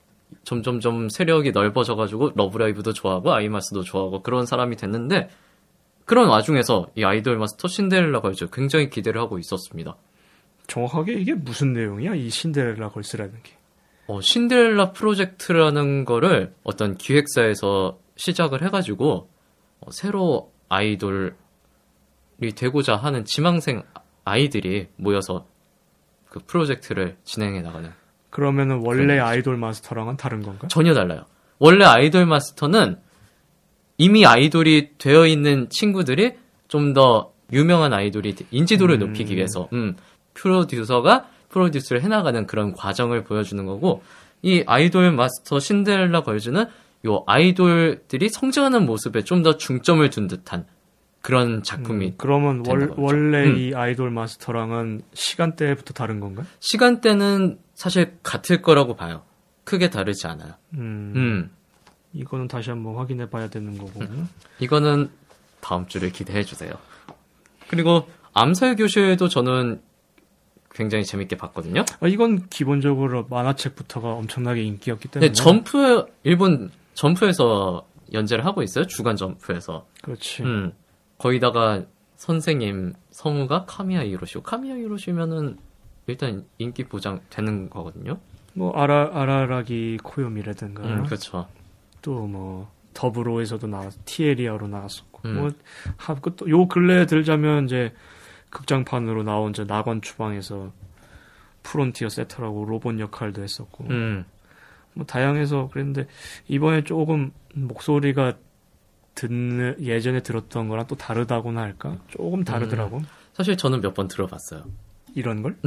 점점점 세력이 넓어져가지고 러브라이브도 좋아하고 아이마스도 좋아하고 그런 사람이 됐는데, 그런 와중에서 이 아이돌 마스터 신데렐라 걸즈 굉장히 기대를 하고 있었습니다. 정확하게 이게 무슨 내용이야, 이 신데렐라 걸즈라는 게? 신데렐라 프로젝트라는 거를 어떤 기획사에서 시작을 해가지고 새로 아이돌이 되고자 하는 지망생 아이들이 모여서 그 프로젝트를 진행해 나가는. 그러면은 원래 아이돌 마스터랑은 다른 건가요? 전혀 달라요. 원래 아이돌 마스터는 이미 아이돌이 되어 있는 친구들이 좀 더 유명한 아이돌이 인지도를 높이기 위해서 프로듀서가 프로듀스를 해나가는 그런 과정을 보여주는 거고, 이 아이돌 마스터 신데렐라 걸즈는 요 아이돌들이 성장하는 모습에 좀 더 중점을 둔 듯한 그런 작품이. 그러면 원래 이 아이돌 마스터랑은 시간대부터 다른 건가요? 시간대는 사실 같을 거라고 봐요. 크게 다르지 않아요. 이거는 다시 한번 확인해 봐야 되는 거고. 이거는 다음 주를 기대해 주세요. 그리고 암살교실도 저는 굉장히 재밌게 봤거든요. 이건 기본적으로 만화책부터가 엄청나게 인기였기 때문에. 네, 일본 점프에서 연재를 하고 있어요. 주간 점프에서. 그렇지. 거기다가 선생님 성우가 카미야 히로시고. 카미야 히로시면은 일단 인기 보장 되는 거거든요. 뭐 아라라기 코요미라든가. 그렇죠. 또 뭐 더브로에서도 티에리아로 나왔었고. 또 요 근래에 들자면 이제 극장판으로 나온 낙원 주방에서 프론티어 세터라고 로봇 역할도 했었고. 뭐 다양해서 그랬는데, 이번에 조금 목소리가 예전에 들었던 거랑 또 다르다고나 할까? 조금 다르더라고. 사실 저는 몇 번 들어봤어요, 이런 걸?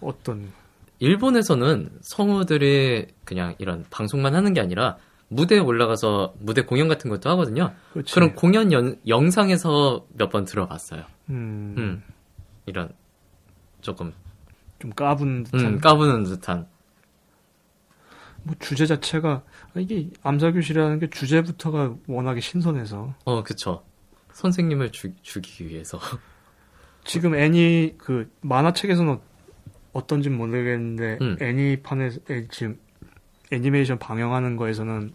어떤? 일본에서는 성우들이 그냥 이런 방송만 하는 게 아니라 무대에 올라가서 무대 공연 같은 것도 하거든요. 그치. 그런 공연 영상에서 몇 번 들어봤어요. 이런 조금 좀 까부는 듯한. 뭐 주제 자체가, 이게 암살교실이라는 게 주제부터가 워낙에 신선해서. 그쵸. 선생님을 죽이기 위해서. 지금 애니 그 만화책에서는 어떤지 모르겠는데 애니판에 지금 애니메이션 방영하는 거에서는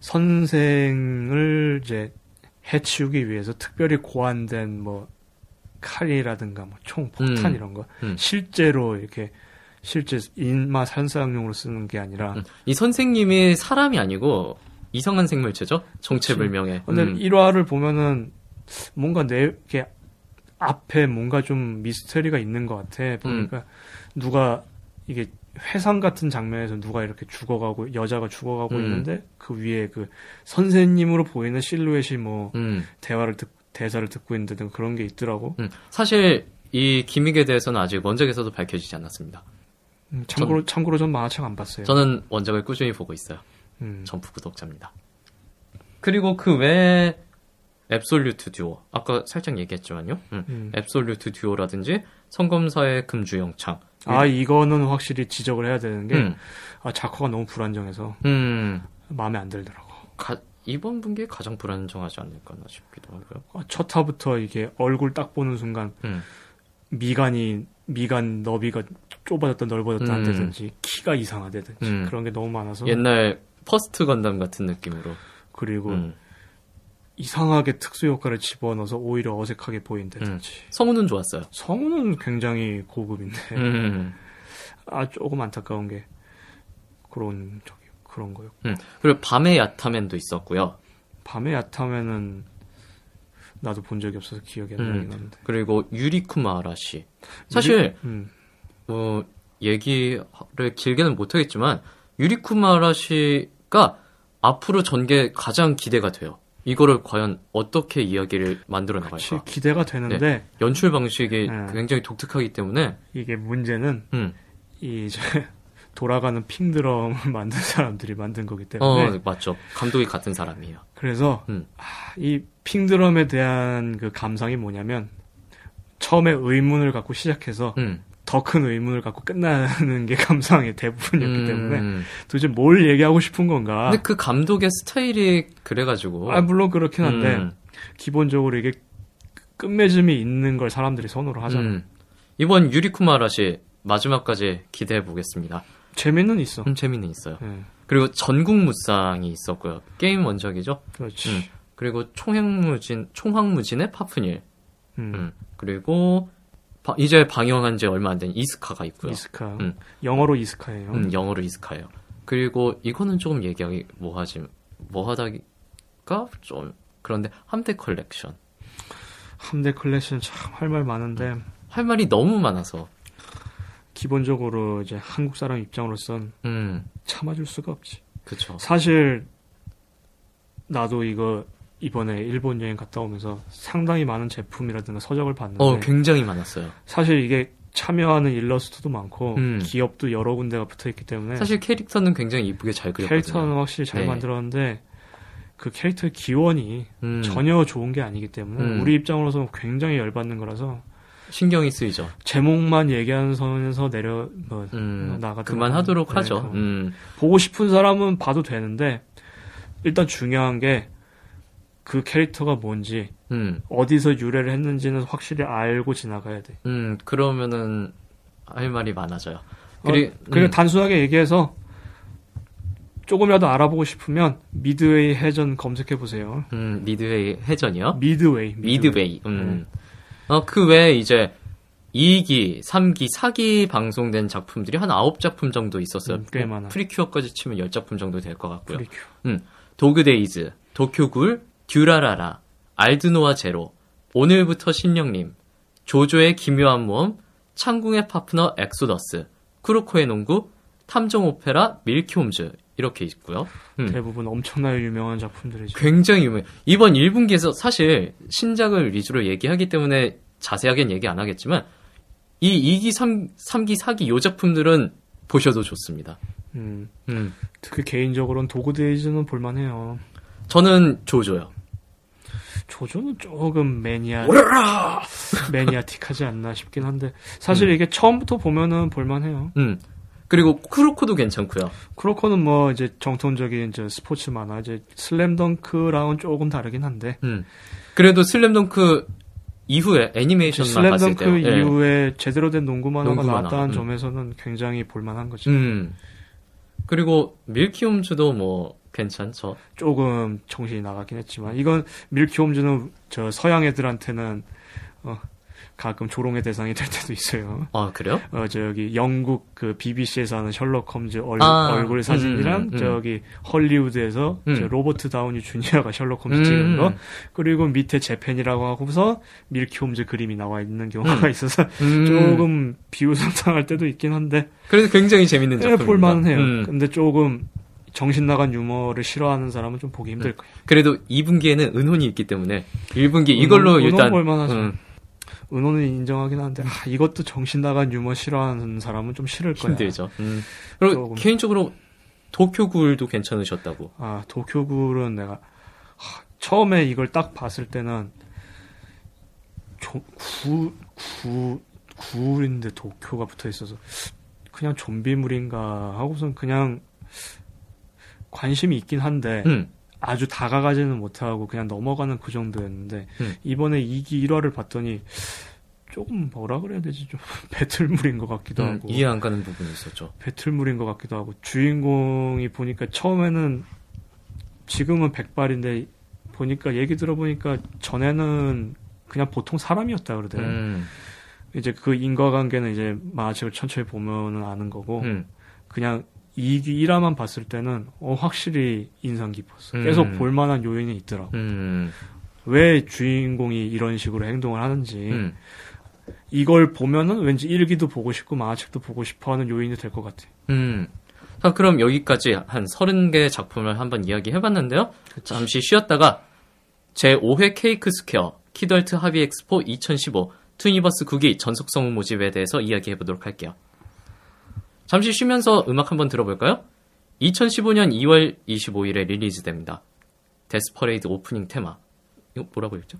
선생을 이제 해치우기 위해서 특별히 고안된 뭐 칼이라든가 뭐 총, 폭탄 이런 거 실제로 이렇게 실제 인마 산사용용으로 쓰는 게 아니라 이 선생님이 사람이 아니고 이상한 생물체죠? 정체불명의. 근데 1화를 보면은 뭔가 이렇게 앞에 뭔가 좀 미스터리가 있는 것 같아. 보니까 누가 이게 회상 같은 장면에서 누가 이렇게 죽어가고 여자가 죽어가고 있는데 그 위에 그 선생님으로 보이는 실루엣이 뭐 대사를 듣고 있는 등 그런 게 있더라고. 사실 이 기믹에 대해서는 아직 원작에서도 밝혀지지 않았습니다. 참고로 전 만화책 안 봤어요. 저는 원작을 꾸준히 보고 있어요. 점프 구독자입니다. 그리고 그 외에 앱솔루트 듀오 아까 살짝 얘기했지만요. 앱솔루트 듀오라든지 성검사의 금주영창. 아 이거는 확실히 지적을 해야 되는 게 작화가 너무 불안정해서 마음에 안 들더라고. 이번 분기에 가장 불안정하지 않을까 싶기도 하고요. 첫 화부터 이게 얼굴 딱 보는 순간 미간 너비가 좁아졌다 넓어졌다 한다든지 키가 이상하다든지 그런 게 너무 많아서 옛날 퍼스트 건담 같은 느낌으로 그리고 이상하게 특수 효과를 집어넣어서 오히려 어색하게 보인다든지 성우는 좋았어요. 성우는 굉장히 고급인데 조금 안타까운 게 그런 거요. 그리고 밤의 야타맨도 있었고요. 밤의 야타맨은 나도 본 적이 없어서 기억이 안 나긴 한데. 그리고 유리쿠마라시. 사실 얘기를 길게는 못하겠지만 유리쿠마라시가 앞으로 전개 가장 기대가 돼요. 이거를 과연 어떻게 이야기를 만들어 나갈까? 기대가 되는데 연출 방식이 굉장히 독특하기 때문에 이게 문제는 이제 돌아가는 핑드럼을 만든 사람들이 만든 거기 때문에 맞죠. 감독이 같은 사람이에요. 그래서 이 핑드럼에 대한 그 감상이 뭐냐면 처음에 의문을 갖고 시작해서 더 큰 의문을 갖고 끝나는 게 감상의 대부분이었기 때문에 도대체 뭘 얘기하고 싶은 건가. 근데 그 감독의 스타일이 그래가지고 물론 그렇긴 한데 기본적으로 이게 끝맺음이 있는 걸 사람들이 선호를 하잖아요. 이번 유리쿠마라시 마지막까지 기대해보겠습니다. 재미는 있어. 재미는 있어요. 그리고 전국무쌍이 있었고요. 게임 원작이죠. 그렇지. 그리고 총황무진의 파프니르. 그리고 이제 방영한 지 얼마 안 된 이스카가 있고요. 이스카. 영어로 이스카예요. 영어로 이스카예요. 그리고 이거는 조금 얘기하기 뭐하다가 좀 그런데 함대 컬렉션 참 할 말 많은데 할 말이 너무 많아서 기본적으로 이제 한국 사람 입장으로선 참아줄 수가 없지. 그렇죠. 사실 나도 이거 이번에 일본 여행 갔다 오면서 상당히 많은 제품이라든가 서적을 봤는데 굉장히 많았어요. 사실 이게 참여하는 일러스트도 많고 기업도 여러 군데가 붙어있기 때문에 사실 캐릭터는 굉장히 이쁘게 잘 그렸거든요. 캐릭터는 확실히 잘 만들었는데 그 캐릭터의 기원이 전혀 좋은 게 아니기 때문에 우리 입장으로서는 굉장히 열받는 거라서 신경이 쓰이죠. 제목만 얘기하는 선에서 나가도 그만하도록 하죠. 보고 싶은 사람은 봐도 되는데 일단 중요한 게 그 캐릭터가 뭔지 어디서 유래를 했는지는 확실히 알고 지나가야 돼. 그러면은 할 말이 많아져요. 그리고 단순하게 얘기해서 조금이라도 알아보고 싶으면 미드웨이 해전 검색해 보세요. 미드웨이 해전이요? 미드웨이. 그 외에 이제 2기, 3기, 4기 방송된 작품들이 한 9작품 정도 있었어요. 꽤 많아. 프리큐어까지 치면 10작품 정도 될 것 같고요. 프리큐어. 도그데이즈, 도쿄굴, 듀라라라, 알드노아 제로, 오늘부터 신령님, 조조의 기묘한 모험, 창궁의 파트너 엑소더스, 쿠로코의 농구, 탐정 오페라 밀키홈즈 이렇게 있고요. 대부분 엄청나게 유명한 작품들이죠. 굉장히 유명해요. 이번 1분기에서 사실 신작을 위주로 얘기하기 때문에 자세하게는 얘기 안 하겠지만 이 2기, 3기, 4기 요 작품들은 보셔도 좋습니다. 특히 개인적으로는 도그데이즈는 볼만해요. 저는 조조요. 조조는 조금 매니아틱하지 않나 싶긴 한데 사실 이게 처음부터 보면은 볼만해요. 그리고 크로코도 괜찮고요. 크로코는 뭐 이제 정통적인 이제 스포츠 만화 이제 슬램덩크랑은 조금 다르긴 한데. 그래도 슬램덩크 이후에 애니메이션만 봤을 때 슬램덩크 이후에 제대로 된 농구 만화가 나왔다는 점에서는 굉장히 볼만한 거죠. 그리고 밀키홈즈도 뭐 괜찮죠. 조금 정신이 나가긴 했지만 이건 밀키 홈즈는 저 서양 애들한테는 가끔 조롱의 대상이 될 때도 있어요. 아 그래요? 저기 영국 그 BBC에서 하는 셜록 홈즈 얼굴 사진이랑 저기 헐리우드에서 저 로버트 다우니 주니어가 셜록 홈즈 찍은 거 그리고 밑에 재팬이라고 하고서 밀키 홈즈 그림이 나와 있는 경우가 있어서 조금 비웃음당할 때도 있긴 한데 그래도 굉장히 재밌는 작품입니다. 볼만해요. 근데 조금 정신 나간 유머를 싫어하는 사람은 좀 보기 힘들 거예요. 그래도 2분기에는 은혼이 있기 때문에 1분기 이걸로 일단 볼만하죠. 은혼은 인정하긴 한데 이것도 정신 나간 유머 싫어하는 사람은 좀 싫을 거야. 힘들죠. 그리고 조금. 개인적으로 도쿄굴도 괜찮으셨다고. 아 도쿄굴은 내가 처음에 이걸 딱 봤을 때는 굴인데 도쿄가 붙어 있어서 그냥 좀비물인가 하고선 그냥 관심이 있긴 한데. 아주 다가가지는 못하고 그냥 넘어가는 그 정도였는데 이번에 2기 1화를 봤더니 조금 뭐라 그래야 되지? 좀 배틀물인 것 같기도 하고 이해 안 가는 부분이 있었죠. 배틀물인 것 같기도 하고 주인공이 보니까 처음에는 지금은 백발인데 보니까 얘기 들어보니까 전에는 그냥 보통 사람이었다 그러대요. 이제 그 인과관계는 이제 만화책을 천천히 보면은 아는 거고 그냥 2기 1화만 봤을 때는 확실히 인상 깊었어. 계속 볼만한 요인이 있더라고. 왜 주인공이 이런 식으로 행동을 하는지 이걸 보면은 왠지 1기도 보고 싶고 만화책도 보고 싶어하는 요인이 될 것 같아. 자 그럼 여기까지 한 30개의 작품을 한번 이야기해봤는데요. 그치. 잠시 쉬었다가 제5회 케이크 스퀘어 키덜트 하비 엑스포 2015 투니버스 9기 전속성우 모집에 대해서 이야기해보도록 할게요. 잠시 쉬면서 음악 한번 들어볼까요? 2015년 2월 25일에 릴리즈됩니다. 데스퍼레이드 오프닝 테마. 이거 뭐라고 읽죠?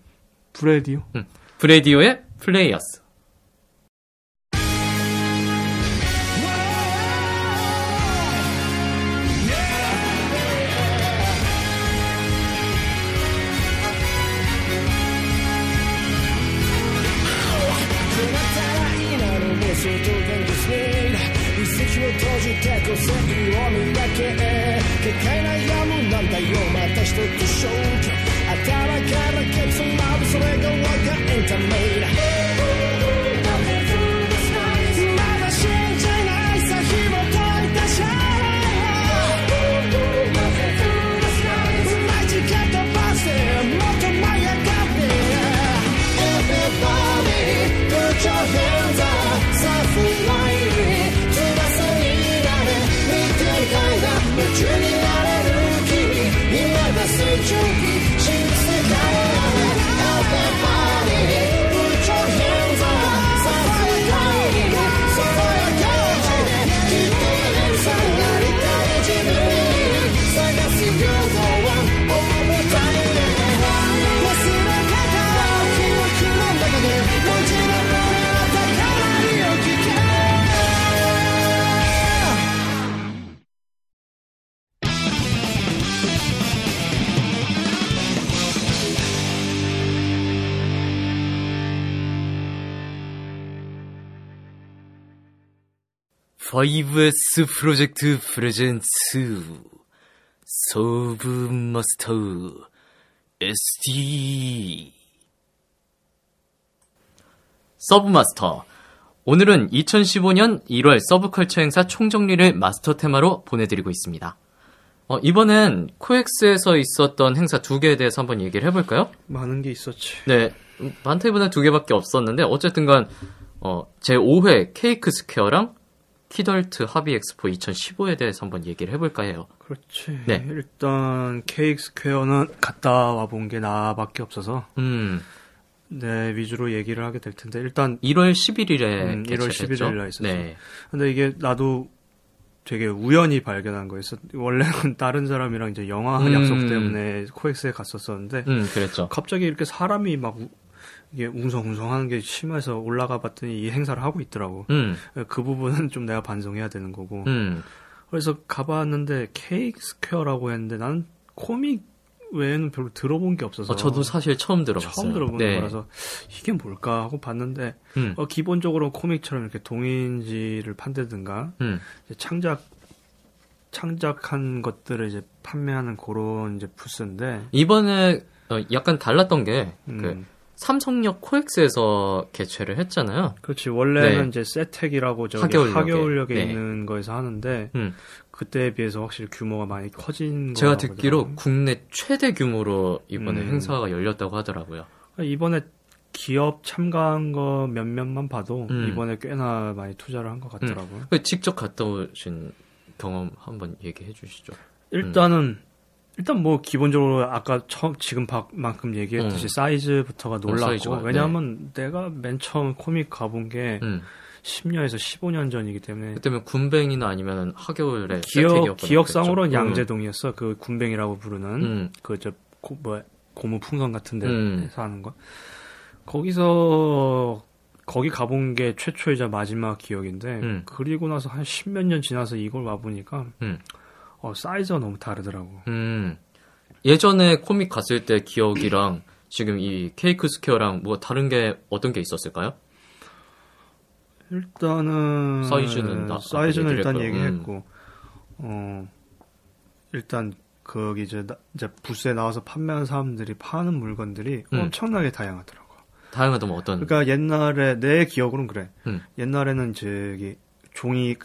브레디오? 응. 브레디오의 플레이어스.5S 프로젝트 프레젠츠 서브마스터 SD 서브마스터 오늘은 2015년 1월 서브컬처 행사 총정리를 마스터 테마로 보내드리고 있습니다. 이번엔 코엑스에서 있었던 행사 2개에 대해서 한번 얘기를 해볼까요? 많은 게 있었지. 네, 많다기보다 2개밖에 없었는데 어쨌든간 제5회 케이크 스퀘어랑 키덜트 하비 엑스포 2015에 대해서 한번 얘기를 해볼까 해요. 그렇지. 네. 일단 케이크 스퀘어는 갔다 와본 게 나밖에 없어서 네 위주로 얘기를 하게 될 텐데 일단 1월 11일에 1월 11일에 있었죠. 네. 근데 이게 나도 되게 우연히 발견한 거였어. 원래는 다른 사람이랑 이제 영화 약속 때문에 코엑스에 갔었었는데 그랬죠. 갑자기 이렇게 사람이 막 이게 웅성웅성하는 게 심해서 올라가 봤더니 이 행사를 하고 있더라고. 그 부분은 좀 내가 반성해야 되는 거고. 그래서 가봤는데 케이크 스퀘어라고 했는데 나는 코믹 외에는 별로 들어본 게 없어서. 저도 사실 처음 들어봤어요. 처음 들어본 거라서 이게 뭘까 하고 봤는데 기본적으로 코믹처럼 이렇게 동인지를 판다든가 창작 창작한 것들을 이제 판매하는 그런 이제 부스인데 이번에 약간 달랐던 게 그 삼성역 코엑스에서 개최를 했잖아요. 그렇지. 원래는 네. 이제 세텍이라고 저기 하계울역에 네. 있는 거에서 하는데 그때에 비해서 확실히 규모가 많이 커진 제가 듣기로 하더라고요. 국내 최대 규모로 이번에 행사가 열렸다고 하더라고요. 이번에 기업 참가한 거 몇몇만 봐도 이번에 꽤나 많이 투자를 한 것 같더라고요. 직접 갔다 오신 경험 한번 얘기해 주시죠. 일단 뭐 기본적으로 아까 처음 지금 밖만큼 얘기했듯이 사이즈부터가 놀랐고 사이즈가, 왜냐하면 네. 내가 맨 처음 코믹 가본 게 10년에서 15년 전이기 때문에 그때면 군뱅이나 아니면 하겨울에 기억상으로는 양재동이었어. 그 군뱅이라고 부르는 그 저 뭐 고무 풍선 같은 데서 하는 거. 거기 가본 게 최초이자 마지막 기억인데 그리고 나서 한 10몇 년 지나서 이걸 와보니까 사이즈가 너무 다르더라고. 예전에 코믹 갔을 때 기억이랑 지금 이 케이크 스퀘어랑 뭐 다른 게 어떤 게 있었을까요? 일단은 사이즈는 일단 얘기했고 일단 거기 이제 부스에 나와서 판매한 사람들이 파는 물건들이 엄청나게 다양하더라고. 다양하다면 어떤? 그러니까 옛날에 내 기억으로는 그래. 옛날에는 저기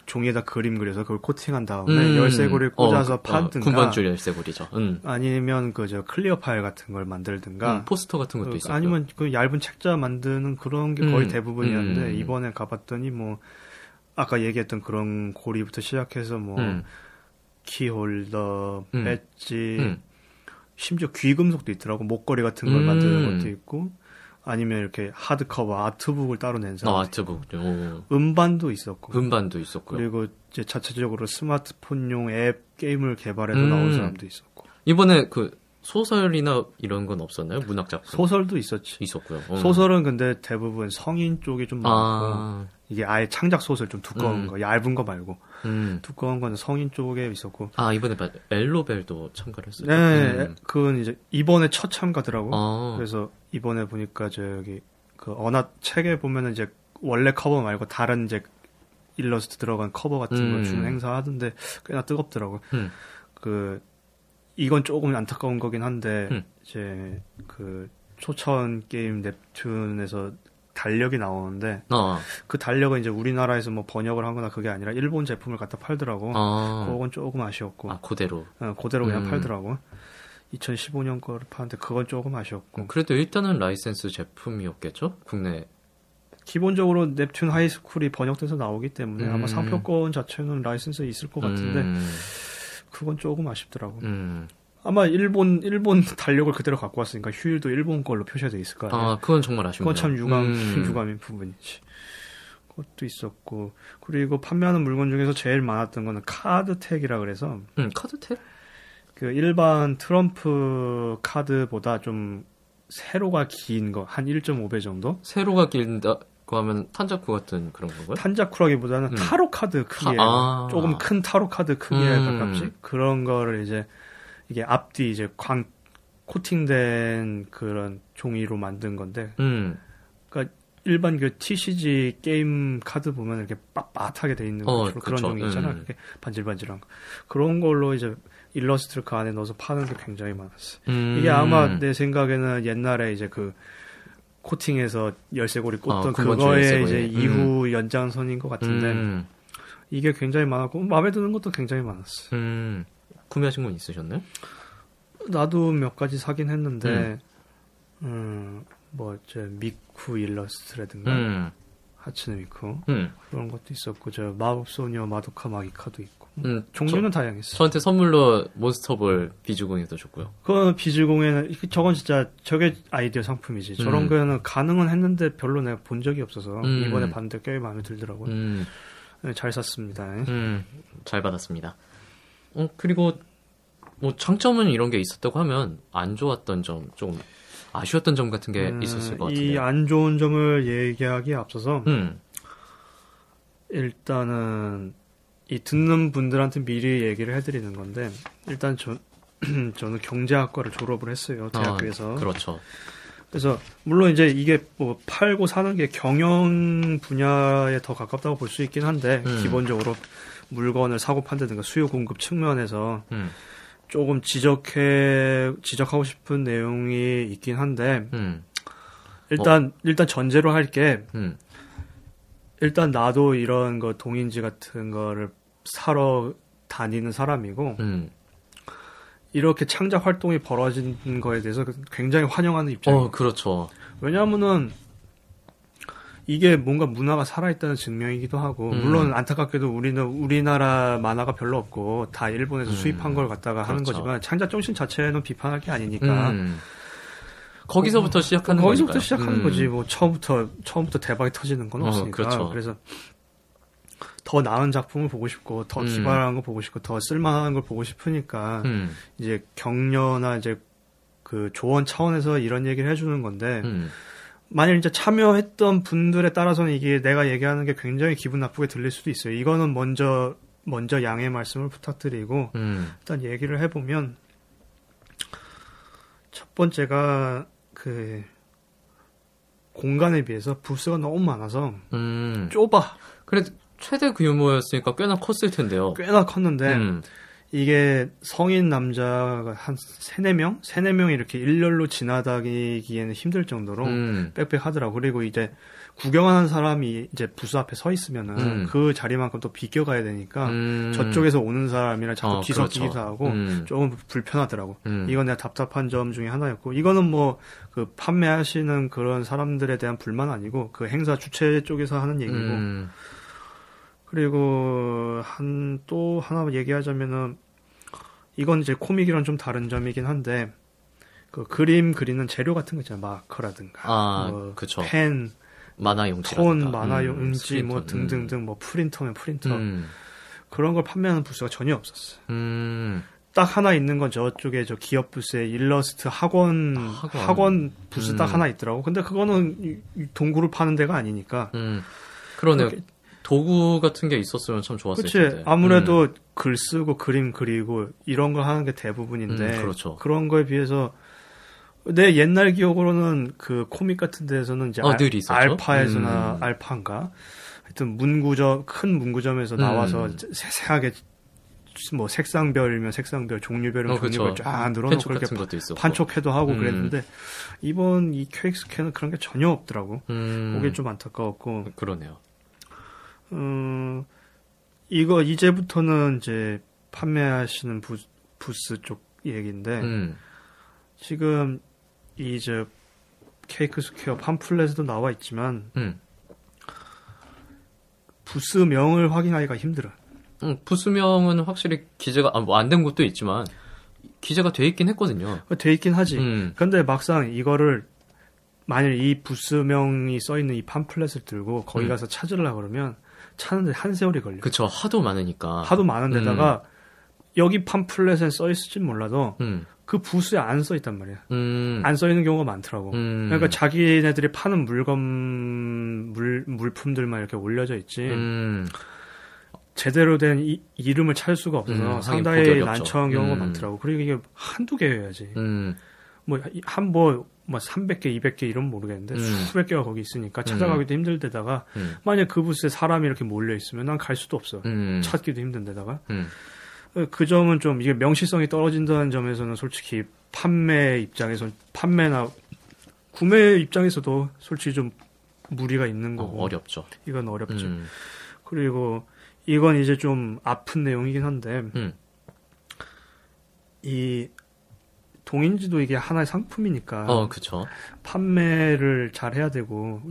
종이에다 그림 그려서 그걸 코팅한 다음에 열쇠고리를 꽂아서 판든가 군번줄 열쇠고리죠. 아니면 그저 클리어 파일 같은 걸 만들든가 포스터 같은 것도 있었고 아니면 그 얇은 책자 만드는 그런 게 거의 대부분이었는데 이번에 가봤더니 뭐 아까 얘기했던 그런 고리부터 시작해서 뭐 키홀더, 배지 심지어 귀금속도 있더라고. 목걸이 같은 걸 만드는 것도 있고 아니면 이렇게 하드커버 아트북을 따로 낸 사람. 아트북요. 음반도 있었고. 그리고 이제 자체적으로 스마트폰용 앱 게임을 개발해서 나온 사람도 있었고. 이번에 그 소설이나 이런 건 없었나요? 문학 작품. 소설도 있었고요. 소설은 근데 대부분 성인 쪽이 좀 많고 이게 아예 창작 소설 좀 두꺼운 거, 얇은 거 말고 두꺼운 건 성인 쪽에 있었고. 아 이번에 엘로벨도 참가를 했어요. 네, 그건 이제 이번에 첫 참가더라고. 아. 그래서 이번에 보니까 저기 그 언어 책에 보면은 이제 원래 커버 말고 다른 이제 일러스트 들어간 커버 같은 걸 주는 행사하던데 꽤나 뜨겁더라고. 그 이건 조금 안타까운 거긴 한데 이제 그 초천 게임 넵튠에서 달력이 나오는데 그 달력은 이제 우리나라에서 뭐 번역을 한거나 그게 아니라 일본 제품을 갖다 팔더라고. 그건 조금 아쉬웠고. 아 그대로 그냥 팔더라고. 2015년 거를 파는데 그건 조금 아쉬웠고. 그래도 일단은 라이센스 제품이었겠죠? 국내. 기본적으로 넵튠 하이스쿨이 번역돼서 나오기 때문에 아마 상표권 자체는 라이센스 있을 것 같은데 그건 조금 아쉽더라고. 아마 일본 달력을 그대로 갖고 왔으니까 휴일도 일본 걸로 표시가 돼 있을 거야. 아, 그건 정말 아쉽네요. 그건 참 유감인 부분이지. 그것도 있었고 그리고 판매하는 물건 중에서 제일 많았던 거는 카드택이라 그래서. 카드택? 그 일반 트럼프 카드보다 좀 세로가 긴 거 한 1.5배 정도? 세로가 길다. 그 하면 탄자쿠 같은 그런 건가요? 탄자쿠라기보다는 타로 카드 크기에 조금 큰 타로 카드 크기에 가깝지. 그런 거를 이제 이게 앞뒤 이제 광 코팅된 그런 종이로 만든 건데. 그러니까 일반 그 TCG 게임 카드 보면 이렇게 빳빳하게 돼 있는 그런 종이 있잖아. 그게 반질반질한 거. 그런 걸로 이제 일러스트를 그 안에 넣어서 파는 게 굉장히 많았어. 이게 아마 내 생각에는 옛날에 이제 그 코팅해서 열쇠고리 꽂던 그거의 열쇠고리. 이제 이후 연장선인 것 같은데 이게 굉장히 많았고 마음에 드는 것도 굉장히 많았어. 구매하신 건 있으셨나요? 나도 몇 가지 사긴 했는데 뭐 저 미쿠 일러스트라든가 하츠네 미쿠 그런 것도 있었고 저 마법소녀 마도카 마기카도 있고 종류는 다양했어요. 저한테 선물로 몬스터볼 비즈공예도 줬고요. 그건 비즈공예는 저건 진짜 저게 아이디어 상품이지. 저런 거는 가능은 했는데 별로 내가 본 적이 없어서 이번에 봤는데 꽤 마음에 들더라고요. 잘 샀습니다. 잘 받았습니다. 그리고 뭐 장점은 이런 게 있었다고 하면 안 좋았던 점, 좀 아쉬웠던 점 같은 게 있었을 것 같은데. 이 안 좋은 점을 얘기하기에 앞서서 일단은 이 듣는 분들한테 미리 얘기를 해드리는 건데 일단 저는 경제학과를 졸업을 했어요. 대학교에서. 그렇죠. 그래서 물론 이제 이게 뭐 팔고 사는 게 경영 분야에 더 가깝다고 볼 수 있긴 한데 기본적으로 물건을 사고 판다든가 수요 공급 측면에서 조금 지적하고 싶은 내용이 있긴 한데 일단 전제로 할게 일단 나도 이런 거 동인지 같은 거를 사러 다니는 사람이고 이렇게 창작 활동이 벌어진 거에 대해서 굉장히 환영하는 입장이에요. 그렇죠. 왜냐하면은 이게 뭔가 문화가 살아있다는 증명이기도 하고 물론 안타깝게도 우리는 우리나라 만화가 별로 없고 다 일본에서 수입한 걸 갖다가 하는 거지만 창작 정신 자체는 비판할 게 아니니까 거기서부터 시작하는 거니까. 거기서부터 시작하는 거지 뭐 처음부터 대박이 터지는 건 없으니까. 그렇죠. 그래서 더 나은 작품을 보고 싶고 더 기발한 거 보고 싶고 더 쓸만한 걸 보고 싶으니까 이제 격려나 이제 그 조언 차원에서 이런 얘기를 해주는 건데 만일 이제 참여했던 분들에 따라서는 이게 내가 얘기하는 게 굉장히 기분 나쁘게 들릴 수도 있어요. 이거는 먼저 양해 말씀을 부탁드리고 일단 얘기를 해보면 첫 번째가 그 공간에 비해서 부스가 너무 많아서 좁아. 그래도 최대 규모였으니까 꽤나 컸을 텐데요. 꽤나 컸는데 이게 성인 남자가 한 3-4명이 이렇게 일렬로 지나다니기에는 힘들 정도로 빽빽하더라고. 그리고 이제 구경하는 사람이 이제 부스 앞에 서 있으면은 그 자리만큼 또 비껴가야 되니까 저쪽에서 오는 사람이랑 자꾸 뒤섞이기도 하고 조금 불편하더라고. 이건 내가 답답한 점 중에 하나였고, 이거는 뭐 그 판매하시는 그런 사람들에 대한 불만 아니고 그 행사 주최 쪽에서 하는 얘기고. 그리고 또 하나 얘기하자면은 이건 이제 코믹이랑 좀 다른 점이긴 한데 그 그림 그리는 재료 같은 거 있잖아요. 마커라든가 뭐 펜, 만화용지라든가 톤, 만화용지 뭐 등등등 뭐 프린터면 프린터 그런 걸 판매하는 부스가 전혀 없었어요. 딱 하나 있는 건 저쪽에 저 기업 부스에 일러스트 학원 부스 딱 하나 있더라고. 근데 그거는 동구를 파는 데가 아니니까. 그러네요. 도구 같은 게 있었으면 참 좋았을 텐데. 그치. 아무래도 글 쓰고 그림 그리고 이런 거 하는 게 대부분인데 그렇죠. 그런 거에 비해서 내 옛날 기억으로는 그 코믹 같은 데에서는 이제 늘 있었죠? 알파에서나 알파인가 하여튼 큰 문구점에서 나와서 세세하게 뭐 색상별이면 종류별이면 종류별 쫙 늘어놓고 그렇게 판촉해도 하고 그랬는데 이번 이 QX캔은 그런 게 전혀 없더라고. 그게 좀 안타까웠고. 그러네요. 이거 이제부터는 이제 판매하시는 부스 쪽 얘기인데 지금 이제 케이크 스퀘어 팜플렛에도 나와 있지만 부스명을 확인하기가 힘들어. 부스명은 확실히 기재가 뭐 안 된 것도 있지만 기재가 돼 있긴 했거든요. 돼 있긴 하지. 근데 막상 이거를 만일 이 부스명이 써 있는 이 팜플렛을 들고 거기 가서 찾으려고 그러면 찾는데 한 세월이 걸려. 그쵸. 하도 많으니까. 하도 많은 데다가 여기 팜플렛에 써 있을진 몰라도 그 부스에 안 써 있단 말이야. 안 써 있는 경우가 많더라고. 그러니까 자기네들이 파는 물품들만 이렇게 올려져 있지. 제대로 된 이름을 찾을 수가 없어서 상당히 난처한 경우가 많더라고. 그리고 이게 한두 개여야지. 뭐 300개, 200개 이런 모르겠는데 수백 개가 거기 있으니까 찾아가기도 힘들 데다가 만약 그 부스에 사람이 이렇게 몰려 있으면 난 갈 수도 없어. 찾기도 힘든 데다가 그 점은 좀 이게 명시성이 떨어진다는 점에서는 솔직히 판매나 구매 입장에서도 솔직히 좀 무리가 있는 거고 어렵죠. 이건 어렵죠. 그리고 이건 이제 좀 아픈 내용이긴 한데 이 동인지도 이게 하나의 상품이니까 그쵸. 판매를 잘 해야 되고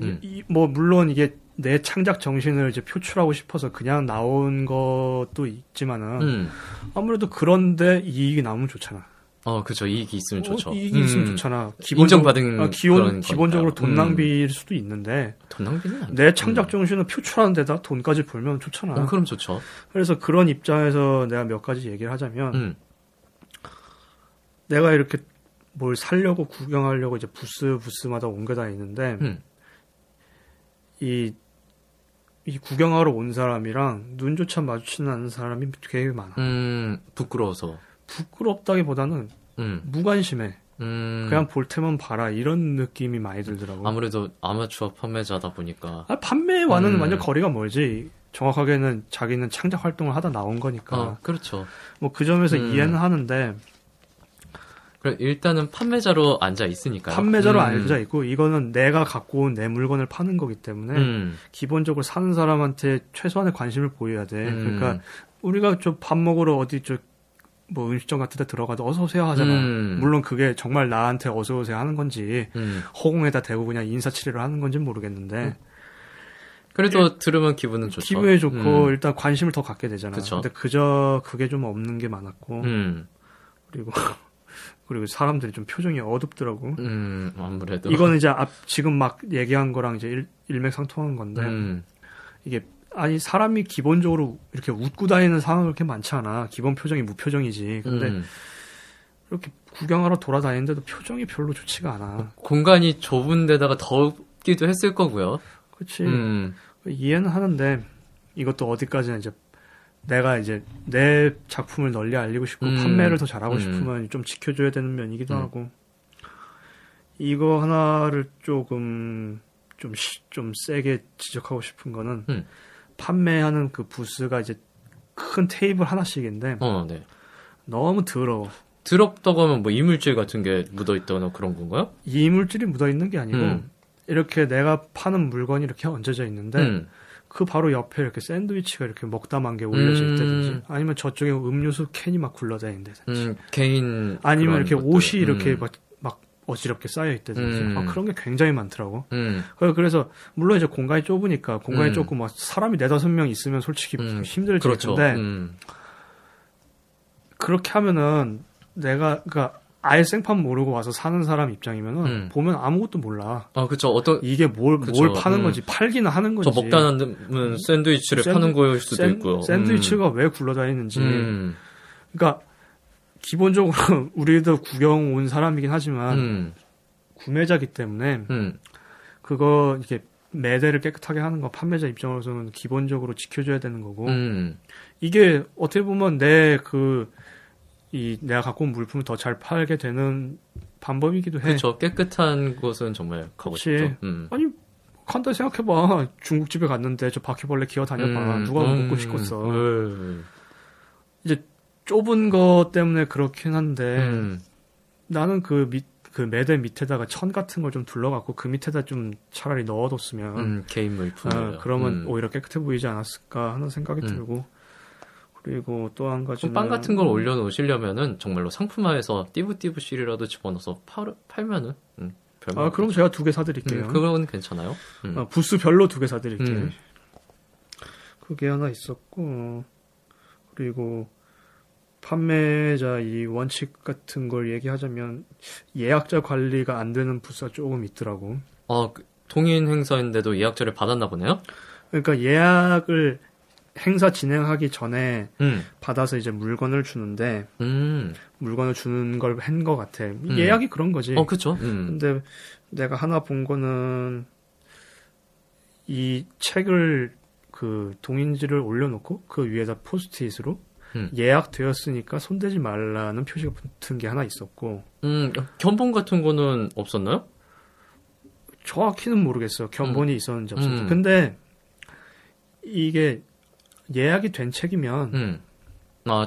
뭐 물론 이게 내 창작 정신을 이제 표출하고 싶어서 그냥 나온 것도 있지만은 아무래도 그런데 이익이 남으면 좋잖아. 그쵸. 이익이 있으면 좋죠. 이익이 있으면 좋잖아. 기본적으로 돈 낭비일 수도 있는데 돈 낭비는 아니죠. 내 창작 정신을 표출하는 데다 돈까지 벌면 좋잖아. 그럼 좋죠. 그래서 그런 입장에서 내가 몇 가지 얘기를 하자면 내가 이렇게 뭘 살려고 구경하려고 이제 부스마다 옮겨다니는데 이 구경하러 온 사람이랑 눈조차 마주치는 않는 사람이 되게 많아. 부끄러워서. 부끄럽다기보다는 무관심해. 그냥 볼 때만 봐라 이런 느낌이 많이 들더라고요. 아무래도 아마추어 판매자다 보니까 판매와는 완전 거리가 멀지 정확하게는 자기는 창작 활동을 하다 나온 거니까. 그렇죠. 뭐 그 점에서 이해는 하는데 그럼 일단은 판매자로 앉아 있으니까요. 판매자로 앉아 있고 이거는 내가 갖고 온 내 물건을 파는 거기 때문에 기본적으로 사는 사람한테 최소한의 관심을 보여야 돼. 그러니까 우리가 좀 밥 먹으러 어디 좀 뭐 음식점 같은 데 들어가도 어서오세요 하잖아. 물론 그게 정말 나한테 어서오세요 하는 건지 허공에다 대고 그냥 인사치레를 하는 건지는 모르겠는데 그래도 들으면 기분은 좋죠. 기분이 좋고 일단 관심을 더 갖게 되잖아. 그쵸. 근데 그게 좀 없는 게 많았고 그리고 사람들이 좀 표정이 어둡더라고. 아무래도 이거는 이제 지금 막 얘기한 거랑 이제 일맥상통한 건데 이게 아니 사람이 기본적으로 이렇게 웃고 다니는 상황이 그렇게 많지 않아. 기본 표정이 무표정이지. 근데 이렇게 구경하러 돌아다니는데도 표정이 별로 좋지가 않아. 공간이 좁은 데다가 덥기도 했을 거고요. 그렇지. 이해는 하는데 이것도 어디까지나 이제 내가 이제 내 작품을 널리 알리고 싶고 판매를 더 잘하고 싶으면 좀 지켜줘야 되는 면이기도 하고 이거 하나를 좀 세게 지적하고 싶은 거는 판매하는 그 부스가 이제 큰 테이블 하나씩인데 네. 너무 더러워. 더럽다고 하면 뭐 이물질 같은 게 묻어있다거나 그런 건가요? 이물질이 묻어있는 게 아니고 이렇게 내가 파는 물건이 이렇게 얹어져 있는데 그 바로 옆에 이렇게 샌드위치가 이렇게 먹다만 게 올려져 있다든지 아니면 저쪽에 음료수 캔이 막 굴러다닌다든지 개인 아니면 이렇게 것들. 옷이 이렇게 막 어지럽게 쌓여있다든지 그런 게 굉장히 많더라고. 그래서 물론 이제 공간이 좁으니까 공간이 좁고 막 사람이 4-5명 있으면 솔직히 힘들지. 그렇죠. 근데 그렇게 하면은 내가 그러니까 아예 생판 모르고 와서 사는 사람 입장이면은 보면 아무것도 몰라. 아 그렇죠. 어떤 이게 뭘 파는 건지 팔기는 하는 건지. 저 먹다 남은 샌드위치를 파는 거일 수도 있고요. 샌드위치가 왜 굴러다니는지. 그러니까. 기본적으로 우리도 구경 온 사람이긴 하지만 구매자기 때문에 그거 이렇게 매대를 깨끗하게 하는 건 판매자 입장으로서는 기본적으로 지켜줘야 되는 거고 이게 어떻게 보면 내가 갖고 온 물품을 더 잘 팔게 되는 방법이기도 해. 그렇죠. 깨끗한 곳은 정말 가고 싶죠. 아니 간단히 생각해봐. 중국집에 갔는데 저 바퀴벌레 기어다녀봐. 누가 먹고 싶겠어. 이제 좁은 거 때문에 그렇긴 한데 나는 그 매대 밑에다가 천 같은 걸 좀 둘러갖고 그 밑에다 좀 차라리 넣어뒀으면 개인 물품 그러면 오히려 깨끗해 보이지 않았을까 하는 생각이 들고 그리고 또 한 가지는 빵 같은 걸 올려놓으시려면은 정말로 상품화해서 띠부띠부씨라도 집어넣어서 팔면은 그럼 제가 2개 사드릴게요. 그건 괜찮아요. 부스별로 2개 사드릴게요. 그게 하나 있었고 그리고 판매자 이 원칙 같은 걸 얘기하자면 예약자 관리가 안 되는 부스가 조금 있더라고. 동인 행사인데도 예약자를 받았나 보네요? 그러니까 예약을 행사 진행하기 전에 받아서 이제 물건을 주는데 물건을 주는 걸 한 것 같아. 예약이 그런 거지. 그쵸. 근데 내가 하나 본 거는 이 책을 그 동인지를 올려놓고 그 위에다 포스트잇으로 예약되었으니까 손대지 말라는 표시가 붙은 게 하나 있었고 견본 같은 거는 없었나요? 정확히는 모르겠어요. 견본이 있었는지 없었는지. 근데 이게 예약이 된 책이면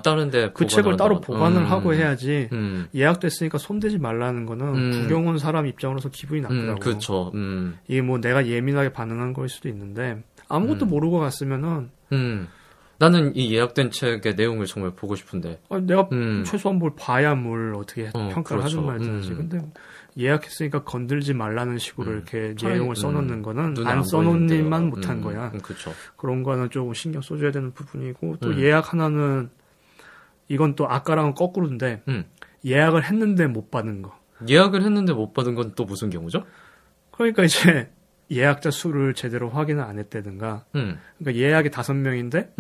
다른데 그 책을 따로 보관을 하고 해야지 예약됐으니까 손대지 말라는 거는 구경 온 사람 입장으로서 기분이 나쁘다고. 그렇죠. 이게 뭐 내가 예민하게 반응한 거일 수도 있는데 아무것도 모르고 갔으면은 나는 이 예약된 책의 내용을 정말 보고 싶은데. 내가 최소한 뭘 봐야 뭘 어떻게 평가를 그렇죠. 하든 말든지. 근데 예약했으니까 건들지 말라는 식으로 이렇게 내용을 써놓는 거는 안 써놓는 일만 못한 거야. 그렇죠. 그런 거는 조금 신경 써줘야 되는 부분이고 또 예약 하나는 이건 또 아까랑은 거꾸로인데 예약을 했는데 못 받은 거. 예약을 했는데 못 받은 건 또 무슨 경우죠? 그러니까 이제 예약자 수를 제대로 확인을 안 했다든가. 그러니까 예약이 5명인데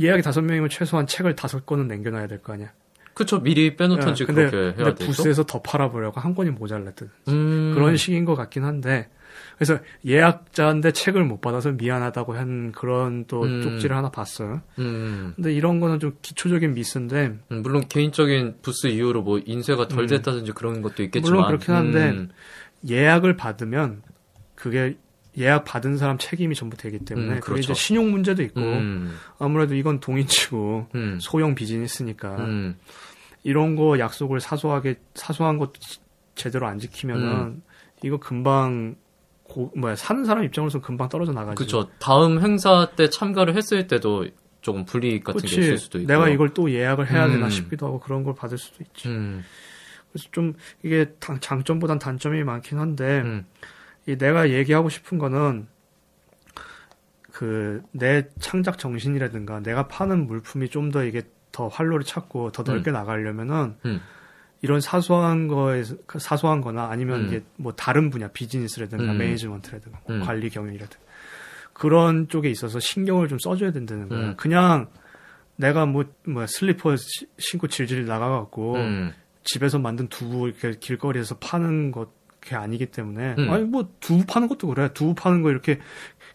예약이 5명이면 최소한 책을 5권은 남겨놔야 될 거 아니야. 그쵸. 미리 빼놓던지 그렇게 해야 되죠. 근데 부스에서 더 팔아보려고 한 권이 모자랐든 그런 식인 것 같긴 한데 그래서 예약자인데 책을 못 받아서 미안하다고 한 그런 또 쪽지를 하나 봤어요. 근데 이런 거는 좀 기초적인 미스인데. 물론 개인적인 부스 이후로 뭐 인쇄가 덜 됐다든지 그런 것도 있겠지만. 물론 그렇긴 한데 예약을 받으면 그게 예약 받은 사람 책임이 전부 되기 때문에 그렇죠. 그게 이제 신용 문제도 있고 아무래도 이건 동인치고 소형 비즈니스니까 이런 거 약속을 사소한 것 제대로 안 지키면은 이거 금방 사는 사람 입장으로서 금방 떨어져 나가지. 그렇죠. 다음 행사 때 참가를 했을 때도 조금 불이익 같은 그치. 게 있을 수도 있고. 내가 이걸 또 예약을 해야 되나 싶기도 하고 그런 걸 받을 수도 있지. 그래서 좀 이게 장점보단 단점이 많긴 한데 이 내가 얘기하고 싶은 거는 그 내 창작 정신이라든가 내가 파는 물품이 좀 더 이게 더 활로를 찾고 더 넓게 나가려면은 이런 사소한 거나 아니면 이게 뭐 다른 분야 비즈니스라든가 매니지먼트라든가 관리 경영이라든가 그런 쪽에 있어서 신경을 좀 써줘야 된다는 거야. 그냥 내가 뭐 슬리퍼 신고 질질 나가갖고 집에서 만든 두부 이렇게 길거리에서 파는 것 그게 아니기 때문에 아니 뭐 두부 파는 것도 그래. 두부 파는 거 이렇게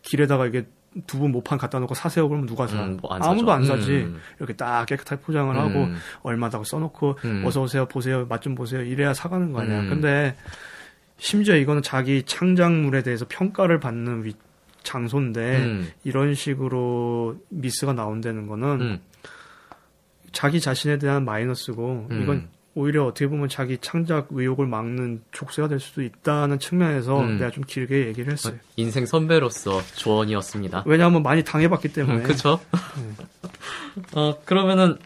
길에다가 이게 두부 모판 갖다 놓고 사세요 그러면 누가 사? 뭐 안 아무도 안 사지. 이렇게 딱 깨끗하게 포장을 하고 얼마다고 써놓고 어서 오세요 보세요 맛 좀 보세요 이래야 사가는 거 아니야. 근데 심지어 이거는 자기 창작물에 대해서 평가를 받는 장소인데 이런 식으로 미스가 나온다는 거는 자기 자신에 대한 마이너스고 이건 오히려 어떻게 보면 자기 창작 의욕을 막는 촉수가 될 수도 있다는 측면에서 내가 좀 길게 얘기를 했어요. 인생 선배로서 조언이었습니다. 왜냐하면 많이 당해봤기 때문에. 그렇죠. 그러면은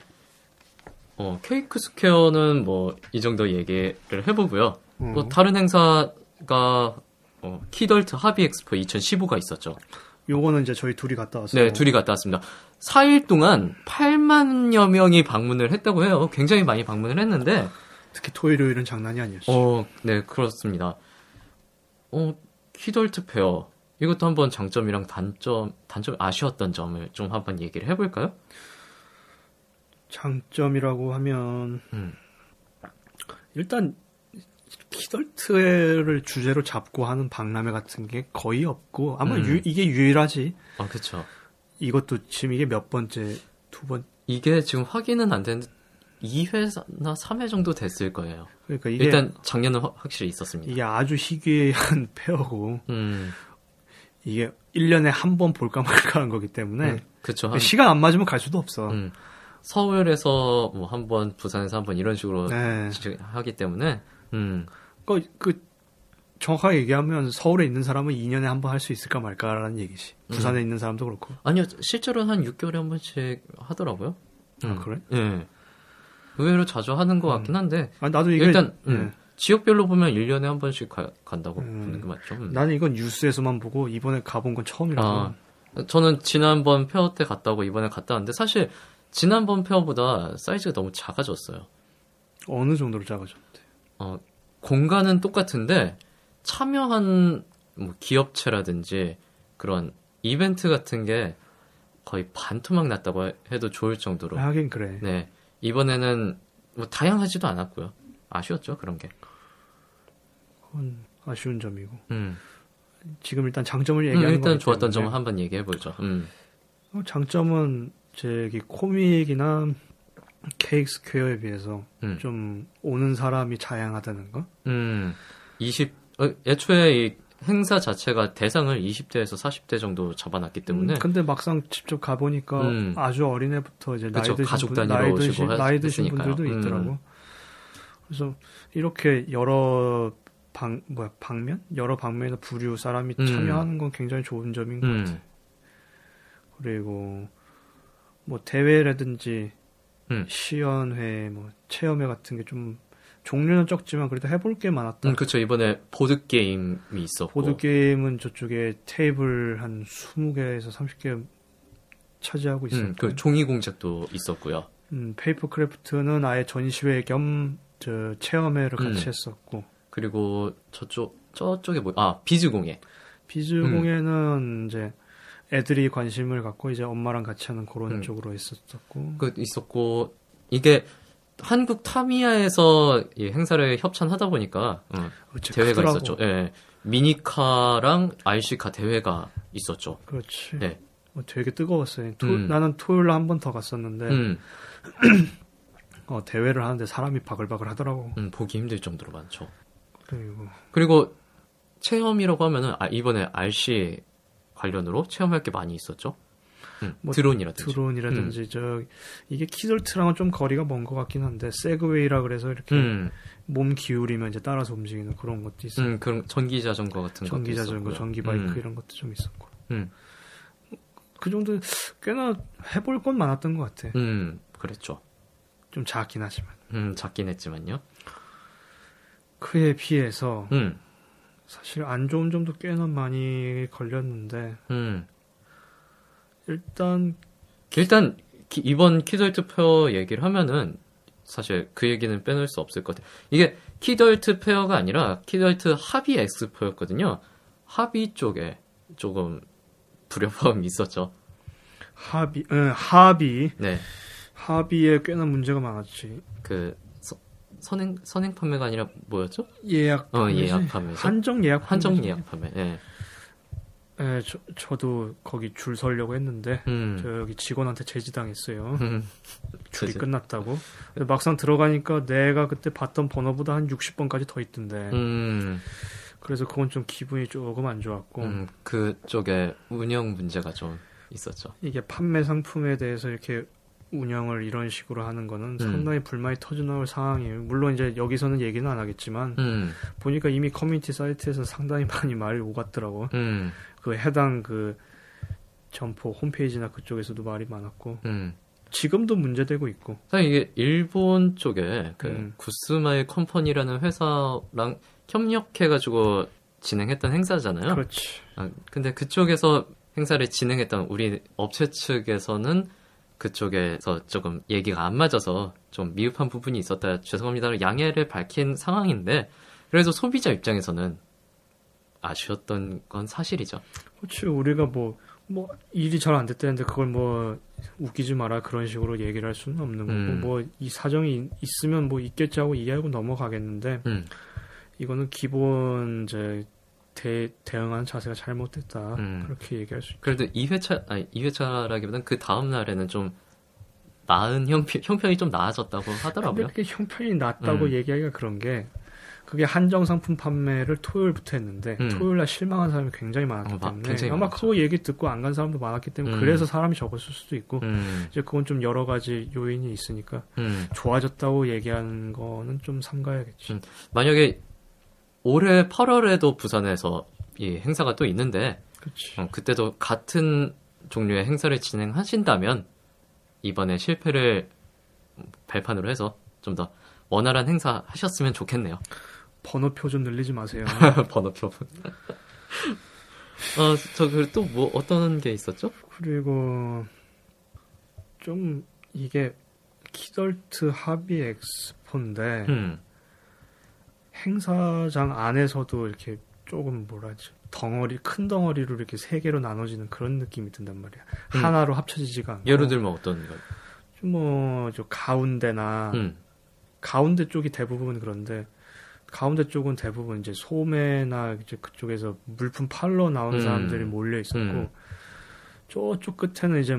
케이크 스퀘어는 뭐 이 정도 얘기를 해보고요. 또 다른 행사가 키덜트 하비에스포 2015가 있었죠. 요거는 이제 저희 둘이 갔다 왔어요. 네, 둘이 갔다 왔습니다. 4일 동안 8만여 명이 방문을 했다고 해요. 굉장히 많이 방문을 했는데 특히 토요일은 장난이 아니었어요. 네, 그렇습니다. 키덜트 페어 이것도 한번 장점이랑 단점 아쉬웠던 점을 좀 한번 얘기를 해볼까요? 장점이라고 하면 일단 키덜트를 주제로 잡고 하는 박람회 같은 게 거의 없고 아마 이게 유일하지. 아, 그렇죠. 이것도 지금 이게 몇 번째, 이게 지금 확인은 안 되는데 2회나 3회 정도 됐을 거예요. 그러니까 이게 일단 작년은 확실히 있었습니다. 이게 아주 희귀한 페어고 이게 1년에 한 번 볼까 말까 한 거기 때문에 그렇죠. 시간 안 맞으면 갈 수도 없어. 서울에서 뭐 한 번, 부산에서 한 번 이런 식으로 네. 하기 때문에 정확하게 얘기하면 서울에 있는 사람은 2년에 한 번 할 수 있을까 말까라는 얘기지. 부산에 있는 사람도 그렇고. 아니요, 실제로는 한 6개월에 한 번씩 하더라고요. 아, 그래? 예. 네. 의외로 자주 하는 것 같긴 한데. 아니, 나도 이게 일단 지역별로 보면 1년에 한 번씩 간다고 보는 게 맞죠. 나는 이건 뉴스에서만 보고 이번에 가본 건 처음이라고. 아, 저는 지난번 페어 때 갔다고 이번에 갔다 왔는데 사실 지난번 페어보다 사이즈가 너무 작아졌어요. 어느 정도로 작아졌대? 공간은 똑같은데. 참여한 뭐 기업체라든지 그런 이벤트 같은 게 거의 반토막 났다고 해도 좋을 정도로. 하긴 그래. 네, 이번에는 뭐 다양하지도 않았고요. 아쉬웠죠, 그런 게. 그건 아쉬운 점이고. 지금 일단 장점을 얘기하는 거 일단 좋았던 점을 한번 얘기해 보죠. 장점은 저기 코믹이나 케이크 스퀘어에 비해서 좀 오는 사람이 다양하다는 거. 애초에 이 행사 자체가 대상을 20대에서 40대 정도 잡아놨기 때문에. 근데 막상 직접 가보니까 아주 어린애부터 이제 나이 드신 가족 단위로 오시고 나이 드신 분들도 있더라고. 그래서 이렇게 여러 방면에서 부류 사람이 참여하는 건 굉장히 좋은 점인 것 같아. 그리고 뭐 대회라든지 시연회, 뭐 체험회 같은 게 좀. 종류는 적지만 그래도 해볼 게 많았다. 그렇죠. 이번에 보드 게임이 있었고. 보드 게임은 저쪽에 테이블 한 20개에서 30개 차지하고 있었고. 그 종이 공작도 있었고요. 페이퍼 크래프트는 아예 전시회 겸 체험회를 같이 했었고. 그리고 저쪽에 비즈공예. 비즈공예는 이제 애들이 관심을 갖고 이제 엄마랑 같이 하는 그런 쪽으로 있었고. 이게 한국 타미야에서 이 행사를 협찬하다 보니까 대회가 크더라고. 있었죠. 예. 미니카랑 RC카 대회가 있었죠. 그렇지. 네. 되게 뜨거웠어요. 나는 토요일날 한 번 더 갔었는데 대회를 하는데 사람이 바글바글 하더라고. 보기 힘들 정도로 많죠. 그리고 체험이라고 하면은 이번에 RC 관련으로 체험할 게 많이 있었죠. 뭐 드론이라든지. 저 이게 키덜트랑은 좀 거리가 먼 것 같긴 한데 세그웨이라 그래서 이렇게 몸 기울이면 이제 따라서 움직이는 그런 것도 있어요. 그런 전기 자전거 같은 거. 전기 자전거, 전기 바이크 이런 것도 좀 있었고. 그 정도 꽤나 해볼 건 많았던 것 같아. 그랬죠. 좀 작긴 하지만. 작긴 했지만요. 그에 비해서 사실 안 좋은 점도 꽤나 많이 걸렸는데. 일단 이번 키덜트 페어 얘기를 하면은 사실 그 얘기는 빼놓을 수 없을 것 같아요. 이게 키덜트 페어가 아니라 키덜트 하비에스포였거든요. 하비 쪽에 조금 불협화음이 있었죠. 하비. 네. 하비에 꽤나 문제가 많았지. 그 선행 판매가 아니라 뭐였죠? 예약 판매. 한정 예약 판매. 예. 네, 저도 거기 줄 서려고 했는데 저기 직원한테 제지당했어요. 줄이 끝났다고. 근데 막상 들어가니까 내가 그때 봤던 번호보다 한 60번까지 더 있던데. 그래서 그건 좀 기분이 조금 안 좋았고. 그쪽에 운영 문제가 좀 있었죠. 이게 판매 상품에 대해서 이렇게 운영을 이런 식으로 하는 거는 상당히 불만이 터져나올 상황이에요. 물론 이제 여기서는 얘기는 안 하겠지만 보니까 이미 커뮤니티 사이트에서 상당히 많이 말이 오갔더라고. 그 해당 그 점포 홈페이지나 그쪽에서도 말이 많았고 지금도 문제되고 있고. 사실 이게 일본 쪽에 그 구스마일 컴퍼니라는 회사랑 협력해가지고 진행했던 행사잖아요. 그렇지. 근데 그쪽에서 행사를 진행했던 우리 업체 측에서는 그쪽에서 조금 얘기가 안 맞아서 좀 미흡한 부분이 있었다. 죄송합니다. 양해를 밝힌 상황인데 그래서 소비자 입장에서는 아쉬웠던 건 사실이죠. 그렇지. 우리가 뭐 일이 잘 안 됐다는데 그걸 웃기지 마라 그런 식으로 얘기를 할 수는 없는 거고 이 사정이 있으면 있겠지 하고 이해하고 넘어가겠는데 이거는 기본 이제 대응하는 자세가 잘못됐다. 그렇게 얘기할 수 있죠. 그래도 2회차라기보다는 그 다음 날에는 좀 나은 형편이 좀 나아졌다고 하더라고요. 근데 그게 형편이 낫다고 얘기하기가 그런 게 그게 한정 상품 판매를 토요일부터 했는데 토요일날 실망한 사람이 굉장히 많았기 때문에 아마 그거 얘기 듣고 안 간 사람도 많았기 때문에 그래서 사람이 적었을 수도 있고 이제 그건 좀 여러 가지 요인이 있으니까 좋아졌다고 얘기하는 거는 좀 삼가야겠지. 만약에 올해 8월에도 부산에서 이 행사가 또 있는데 그때도 같은 종류의 행사를 진행하신다면 이번에 실패를 발판으로 해서 좀 더 원활한 행사 하셨으면 좋겠네요. 번호표 좀 늘리지 마세요. 번호표. 그리고 또 어떤 게 있었죠? 그리고 좀 이게 키덜트 하비 엑스포인데 행사장 안에서도 이렇게 조금 덩어리 큰 덩어리로 이렇게 세 개로 나눠지는 그런 느낌이 든단 말이야. 하나로 합쳐지지가 않고. 예를 들면 어떤 거? 좀 가운데나 가운데 쪽이 대부분 그런데 가운데 쪽은 대부분 이제 소매나 이제 그쪽에서 물품 팔러 나온 사람들이 몰려 있었고 저쪽 끝에는 이제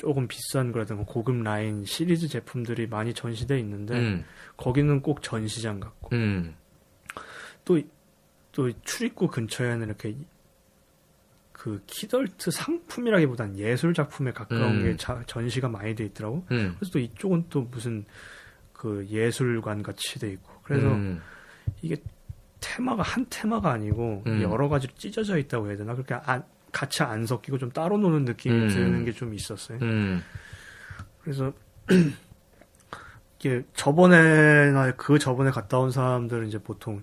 조금 비싼 거라든가 고급 라인 시리즈 제품들이 많이 전시돼 있는데 거기는 꼭 전시장 같고 또 출입구 근처에는 이렇게 그 키덜트 상품이라기보단 예술 작품에 가까운 게 전시가 많이 돼 있더라고. 그래서 또 이쪽은 또 무슨 그 예술관 같이 돼 있고 그래서 이게 테마가 아니고 여러 가지로 찢어져 있다고 해야 되나 그렇게 같이 안 섞이고 좀 따로 노는 느낌이 드는 게 좀 있었어요. 그래서 이게 저번에 갔다 온 사람들은 이제 보통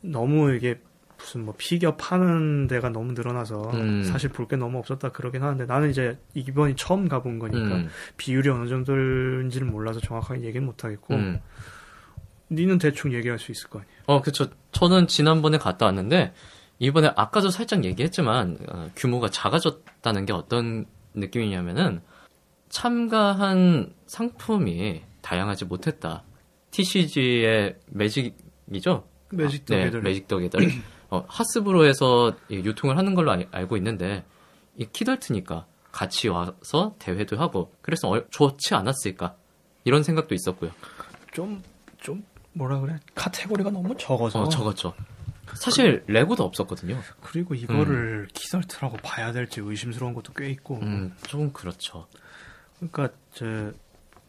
너무 이게 무슨 피겨 파는 데가 너무 늘어나서 사실 볼 게 너무 없었다 그러긴 하는데 나는 이제 이번이 처음 가본 거니까 비율이 어느 정도인지를 몰라서 정확하게 얘기는 못 하겠고 니는 대충 얘기할 수 있을 거 아니에요. 그쵸. 저는 지난번에 갔다 왔는데 이번에 아까도 살짝 얘기했지만 규모가 작아졌다는 게 어떤 느낌이냐면은 참가한 상품이 다양하지 못했다. TCG의 매직 이죠? 매직 더 게더링. 매직 더 게더링. 하스브로에서 유통을 하는 걸로 알고 있는데 이 키덜트니까 같이 와서 대회도 하고 그래서 좋지 않았을까 이런 생각도 있었고요. 좀 뭐라 그래? 카테고리가 너무 적어서. 적었죠. 사실 레고도 없었거든요. 그리고 이거를 키덜트라고 봐야 될지 의심스러운 것도 꽤 있고. 좀 그렇죠. 그러니까 제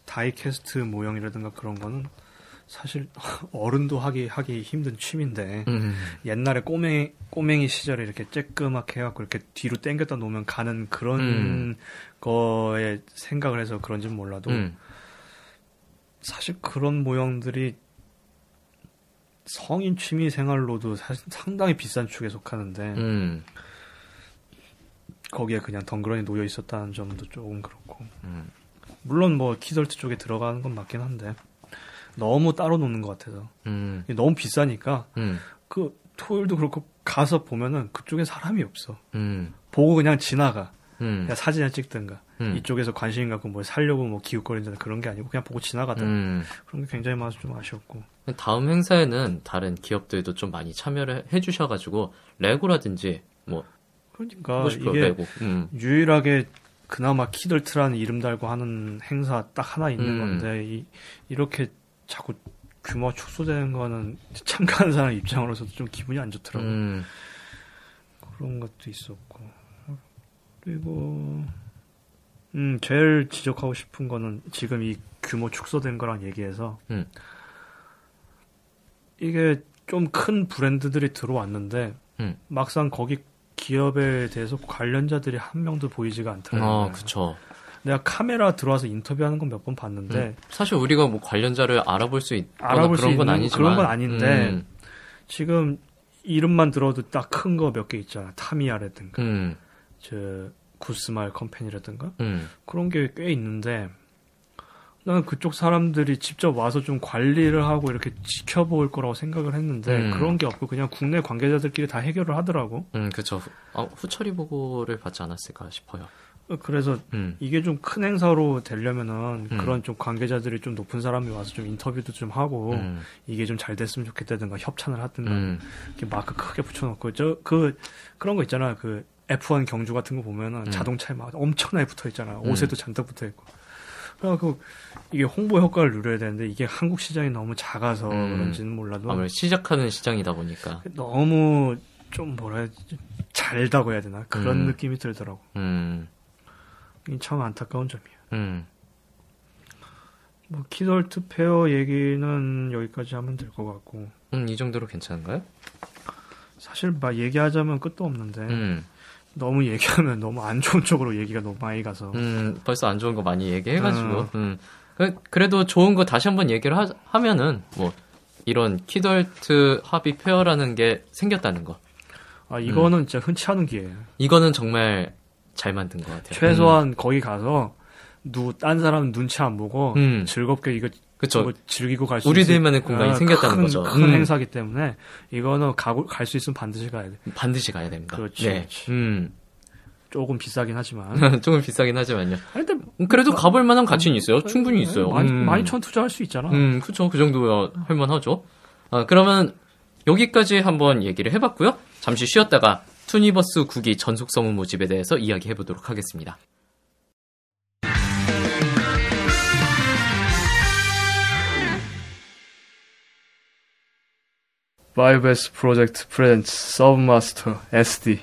다이캐스트 모형이라든가 그런 거는 사실 어른도 하기 힘든 취미인데 옛날에 꼬맹이 시절에 이렇게 쬐끄맣게 해갖고 이렇게 뒤로 당겼다 놓으면 가는 그런 거에 생각을 해서 그런지는 몰라도 사실 그런 모형들이 성인 취미 생활로도 사실 상당히 비싼 축에 속하는데 거기에 그냥 덩그러니 놓여 있었다는 점도 조금 그렇고 물론 뭐 키덜트 쪽에 들어가는 건 맞긴 한데 너무 따로 놓는 것 같아서 너무 비싸니까 그 토요일도 그렇고 가서 보면은 그쪽에 사람이 없어. 보고 그냥 지나가. 그냥 사진을 찍든가 이쪽에서 관심 갖고 뭐 살려고 뭐 기웃거린다든가 그런 게 아니고 그냥 보고 지나가든가 그런 게 굉장히 많아서 좀 아쉬웠고 다음 행사에는 다른 기업들도 좀 많이 참여를 해주셔가지고 레고라든지 뭐 그러니까 이게 레고. 유일하게 그나마 키덜트라는 이름 달고 하는 행사 딱 하나 있는 건데 이렇게 자꾸 규모 축소되는 거는 참가하는 사람 입장으로서도 좀 기분이 안 좋더라고요. 그런 것도 있었고 그리고 제일 지적하고 싶은 거는 지금 이 규모 축소된 거랑 얘기해서 이게 좀 큰 브랜드들이 들어왔는데 막상 거기 기업에 대해서 관련자들이 한 명도 보이지가 않더라고요. 아, 그쵸. 내가 카메라 들어와서 인터뷰하는 건 몇 번 봤는데 사실 우리가 뭐 관련자를 알아볼 수 있거나 그런 건 아니지만 그런 건 아닌데 지금 이름만 들어도 딱 큰 거 몇 개 있잖아. 타미야라든가 저 굿스마일 컴퍼니라든가 그런 게 꽤 있는데 나는 그쪽 사람들이 직접 와서 좀 관리를 하고 이렇게 지켜볼 거라고 생각을 했는데 그런 게 없고 그냥 국내 관계자들끼리 다 해결을 하더라고. 그렇죠. 후처리 보고를 받지 않았을까 싶어요. 그래서 이게 좀 큰 행사로 되려면은 그런 좀 관계자들이 좀 높은 사람이 와서 좀 인터뷰도 좀 하고 이게 좀 잘 됐으면 좋겠다든가 협찬을 하든가 이렇게 마크 크게 붙여놓고 그런 거 있잖아. 그 F1 경주 같은 거 보면은 자동차에 막 엄청나게 붙어 있잖아. 옷에도 잔뜩 붙어 있고. 그러니까 이게 홍보 효과를 누려야 되는데 이게 한국 시장이 너무 작아서 그런지는 몰라도 아무래도 시작하는 시장이다 보니까 너무 좀 뭐라 해야 되지? 잘다고 해야 되나? 그런 느낌이 들더라고. 이게 참 안타까운 점이야. 뭐 키덜트 페어 얘기는 여기까지 하면 될 것 같고. 이 정도로 괜찮은가요? 사실 막 얘기하자면 끝도 없는데. 너무 얘기하면 너무 안 좋은 쪽으로 얘기가 너무 많이 가서 벌써 안 좋은 거 많이 얘기해가지고 그래도 좋은 거 다시 한번 얘기를 하면은 뭐 이런 키덜트 하비 페어라는 게 생겼다는 거. 아 이거는 진짜 흔치 않은 기회예요. 이거는 정말 잘 만든 것 같아요. 최소한 거기 가서 딴 사람 눈치 안 보고 즐겁게 이거 뭐 즐기고 갈 수 있는 우리들만의 공간이 생겼다는 거죠. 큰 행사기 때문에 이거는 갈 수 있으면 반드시 가야 돼. 반드시 가야 됩니다. 그렇지. 네. 조금 비싸긴 하지만. 조금 비싸긴 하지만요. 아니, 근데 그래도 가볼 만한 가치는 있어요. 충분히 있어요. 많이 천 투자할 수 있잖아. 그렇죠. 그 정도야 할 만하죠. 아, 그러면 여기까지 한번 얘기를 해봤고요. 잠시 쉬었다가 투니버스 9기 전속서무 모집에 대해서 이야기해보도록 하겠습니다. 바이브에스 프로젝트 프렌즈 서브마스터 SD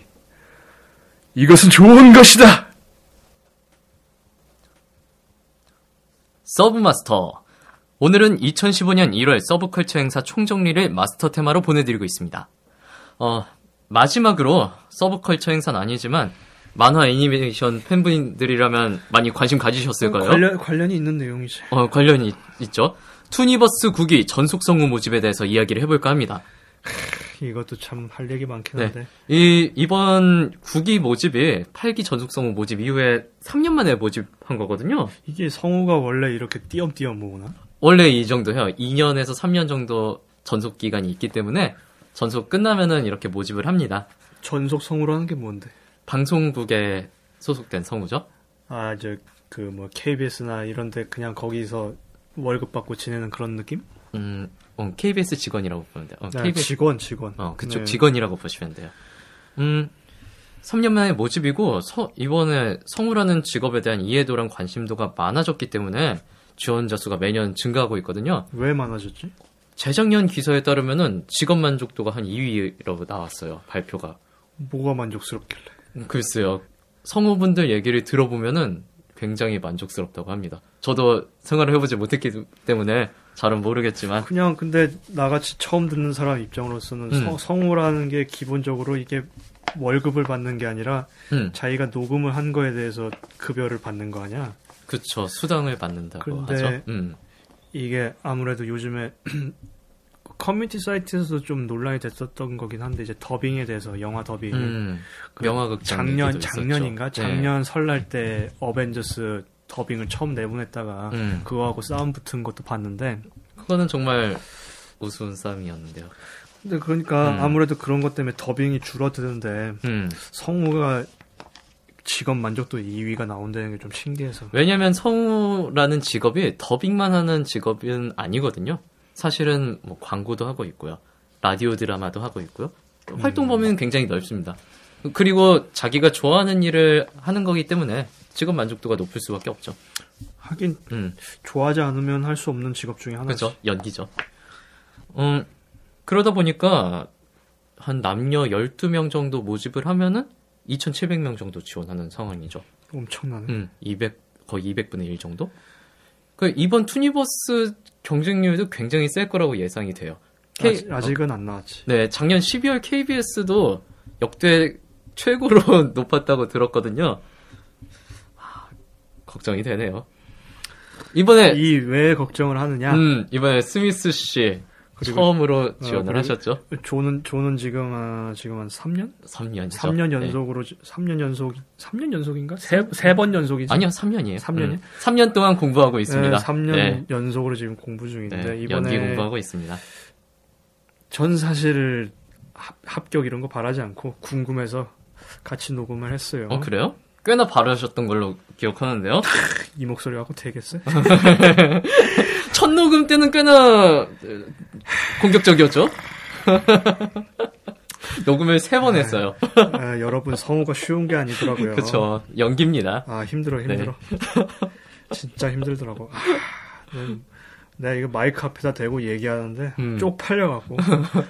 이것은 좋은 것이다! 서브마스터 오늘은 2015년 1월 서브컬처 행사 총정리를 마스터 테마로 보내드리고 있습니다. 마지막으로 서브컬처 행사는 아니지만 만화 애니메이션 팬분들이라면 많이 관심 가지셨을 거예요. 관련이 있는 내용이지. 관련이 있죠. 투니버스 9기 전속성우 모집에 대해서 이야기를 해볼까 합니다. 이것도 참 할 얘기 많긴 한데. 네. 이번 9기 모집이 8기 전속성우 모집 이후에 3년 만에 모집한 거거든요. 이게 성우가 원래 이렇게 띄엄띄엄 모으나? 원래 이 정도예요. 2년에서 3년 정도 전속 기간이 있기 때문에 전속 끝나면은 이렇게 모집을 합니다. 전속 성우라는 게 뭔데? 방송국에 소속된 성우죠. 아, KBS나 이런데 그냥 거기서 월급 받고 지내는 그런 느낌? KBS 직원이라고 보면 돼요. 네, KBS 직원. 그쪽 네. 직원이라고 보시면 돼요. 3년 만에 모집이고 이번에 성우라는 직업에 대한 이해도랑 관심도가 많아졌기 때문에 지원자 수가 매년 증가하고 있거든요. 왜 많아졌지? 재작년 기사에 따르면은 직업 만족도가 한 2위로 나왔어요. 발표가. 뭐가 만족스럽길래? 글쎄요. 성우분들 얘기를 들어보면은 굉장히 만족스럽다고 합니다. 저도 생활을 해보지 못했기 때문에 잘은 모르겠지만 그냥 근데 나같이 처음 듣는 사람 입장으로서는 성우라는 게 기본적으로 이게 월급을 받는 게 아니라 자기가 녹음을 한 거에 대해서 급여를 받는 거 아니야? 그쵸. 수당을 받는다고 하죠. 이게 아무래도 요즘에 커뮤니티 사이트에서도 좀 논란이 됐었던 거긴 한데 이제 더빙에 대해서 영화 더빙 영화극장 작년인가? 작년 설날 때 어벤져스 더빙을 처음 내보냈다가 그거하고 싸움 붙은 것도 봤는데 그거는 정말 우스운 싸움이었는데요. 근데 그러니까 아무래도 그런 것 때문에 더빙이 줄어드는데 성우가 직업 만족도 2위가 나온다는 게 좀 신기해서. 왜냐면 성우라는 직업이 더빙만 하는 직업은 아니거든요. 사실은 뭐 광고도 하고 있고요. 라디오 드라마도 하고 있고요. 활동 범위는 굉장히 넓습니다. 그리고 자기가 좋아하는 일을 하는 거기 때문에 직업 만족도가 높을 수밖에 없죠. 하긴 좋아하지 않으면 할 수 없는 직업 중에 하나죠. 그렇죠. 연기죠. 그러다 보니까 한 남녀 12명 정도 모집을 하면은 2,700명 정도 지원하는 상황이죠. 엄청나네. 거의 200분의 1 정도? 이번 투니버스 경쟁률도 굉장히 셀 거라고 예상이 돼요. 아직은 안 나왔지. 네, 작년 12월 KBS도 역대 최고로 높았다고 들었거든요. 걱정이 되네요. 이번에 이 왜 걱정을 하느냐? 이번에 스미스 씨 처음으로 지원을 하셨죠? 조는 지금 한 3년? 3년이죠. 3년 연속으로 네. 3년 연속인가? 세 번 연속이지. 아니요, 3년이에요. 3년이요? 3년 동안 공부하고 있습니다. 네, 3년 네. 연속으로 지금 공부 중인데 네, 이번에 연기 공부하고 있습니다. 전 사실 합격 이런 거 바라지 않고 궁금해서 같이 녹음을 했어요. 그래요? 꽤나 바로 하셨던 걸로 기억하는데요. 이 목소리하고 되겠어요? 첫 녹음 때는 꽤나 공격적이었죠? 녹음을 3번 했어요. 여러분 성우가 쉬운 게 아니더라고요. 그쵸. 연기입니다. 힘들어. 네. 진짜 힘들더라고. 내가 이거 마이크 앞에다 대고 얘기하는데 쪽팔려갖고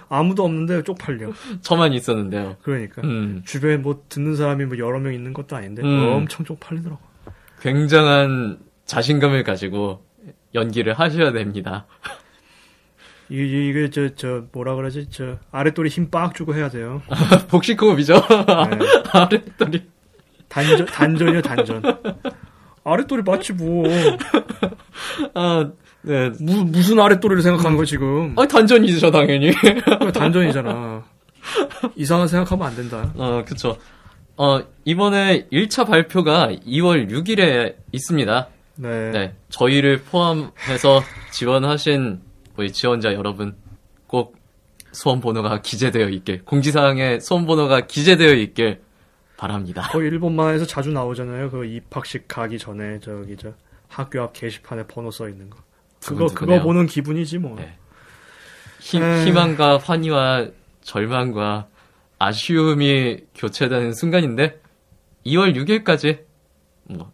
아무도 없는데 쪽팔려. 저만 있었는데요. 그러니까 주변에 뭐 듣는 사람이 뭐 여러 명 있는 것도 아닌데 엄청 쪽팔리더라고. 굉장한 자신감을 가지고 연기를 하셔야 됩니다. 이게 뭐라 그러지? 아랫도리 힘 빡 주고 해야 돼요. 복식호흡이죠. 네. 아랫도리 단전이요. 아랫도리 맞지 뭐. 네. 무슨 아랫도리를 생각하는 거야, 지금? 단전이죠, 당연히. 단전이잖아. 이상한 생각하면 안 된다. 그쵸. 이번에 1차 발표가 2월 6일에 있습니다. 네. 네. 저희를 포함해서 지원하신 우리 지원자 여러분, 꼭 수험번호가 기재되어 있길, 공지사항에 수험번호가 기재되어 있길 바랍니다. 거의 일본만에서 자주 나오잖아요. 그 입학식 가기 전에, 학교 앞 게시판에 번호 써 있는 거. 그거 보는 기분이지 뭐. 네. 희망과 환희와 절망과 아쉬움이 교체되는 순간인데 2월 6일까지 뭐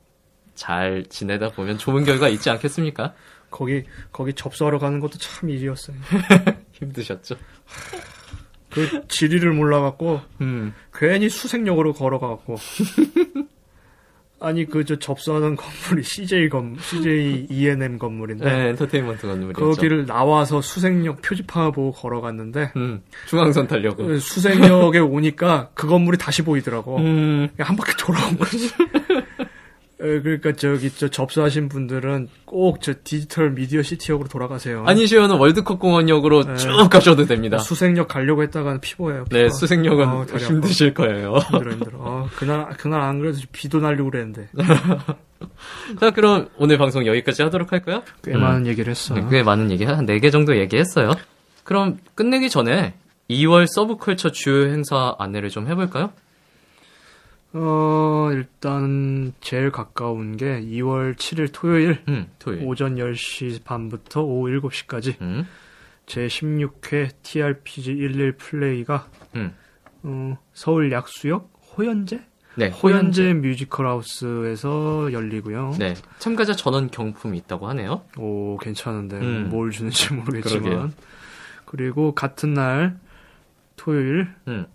잘 지내다 보면 좋은 결과 있지 않겠습니까? 거기 접수하러 가는 것도 참 일이었어요. 힘드셨죠? 그 지리를 몰라갖고 괜히 수색역으로 걸어가갖고. 아니 접수하는 건물이 CJ E&M 건물인데 네, 엔터테인먼트 건물이죠. 거기를 나와서 수색역 표지판 보고 걸어갔는데 중앙선 타려고 수색역에 오니까 그 건물이 다시 보이더라고. 한 바퀴 돌아온 거지. 그러니까 접수하신 분들은 꼭 디지털 미디어 시티역으로 돌아가세요. 아니시면은 월드컵 공원역으로 네. 쭉 가셔도 됩니다. 수색역 가려고 했다가는 피보예요. 네, 수색역은 힘드실 거예요. 힘들어. 그날 안 그래도 비도 날리고 그랬는데. 자, 그럼 오늘 방송 여기까지 하도록 할까요? 꽤 많은 얘기를 했어요. 네, 꽤 많은 얘기 한 4개 정도 얘기했어요. 그럼 끝내기 전에 2월 서브컬처 주요 행사 안내를 좀 해볼까요? 중에서 일단 제일 가까운 게 2월 7일 토요일. 오전 10시 반부터 오후 7시까지 제16회 TRPG 11 플레이가 서울 약수역 호연제? 네, 호연제 뮤지컬 하우스에서 열리고요. 네, 참가자 전원 경품이 있다고 하네요. 오, 괜찮은데 뭘 주는지 모르겠지만. 그러게요. 그리고 같은 날 토요일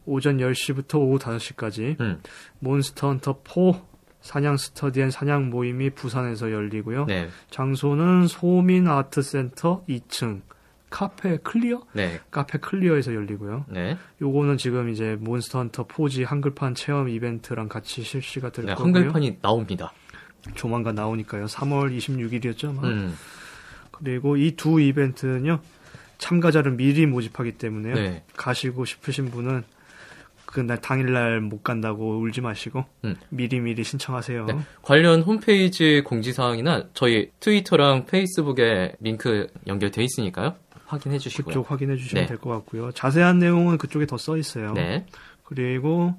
오전 10시부터 오후 5시까지 몬스터헌터4 사냥 스터디 앤 사냥 모임이 부산에서 열리고요. 네. 장소는 소민 아트센터 2층 카페 클리어? 네. 카페 클리어에서 열리고요. 네. 요거는 지금 이제 몬스터헌터 포지 한글판 체험 이벤트랑 같이 실시가 될 거고요. 한글판이 나옵니다. 조만간 나오니까요. 3월 26일이었죠. 아마. 그리고 이 두 이벤트는요. 참가자를 미리 모집하기 때문에요. 네. 가시고 싶으신 분은 그날 당일날 못 간다고 울지 마시고 미리미리 신청하세요. 네. 관련 홈페이지 공지사항이나 저희 트위터랑 페이스북에 링크 연결돼 있으니까요. 확인해 주시고요. 그쪽 확인해 주시면 네. 될 것 같고요. 자세한 내용은 그쪽에 더 써 있어요. 네. 그리고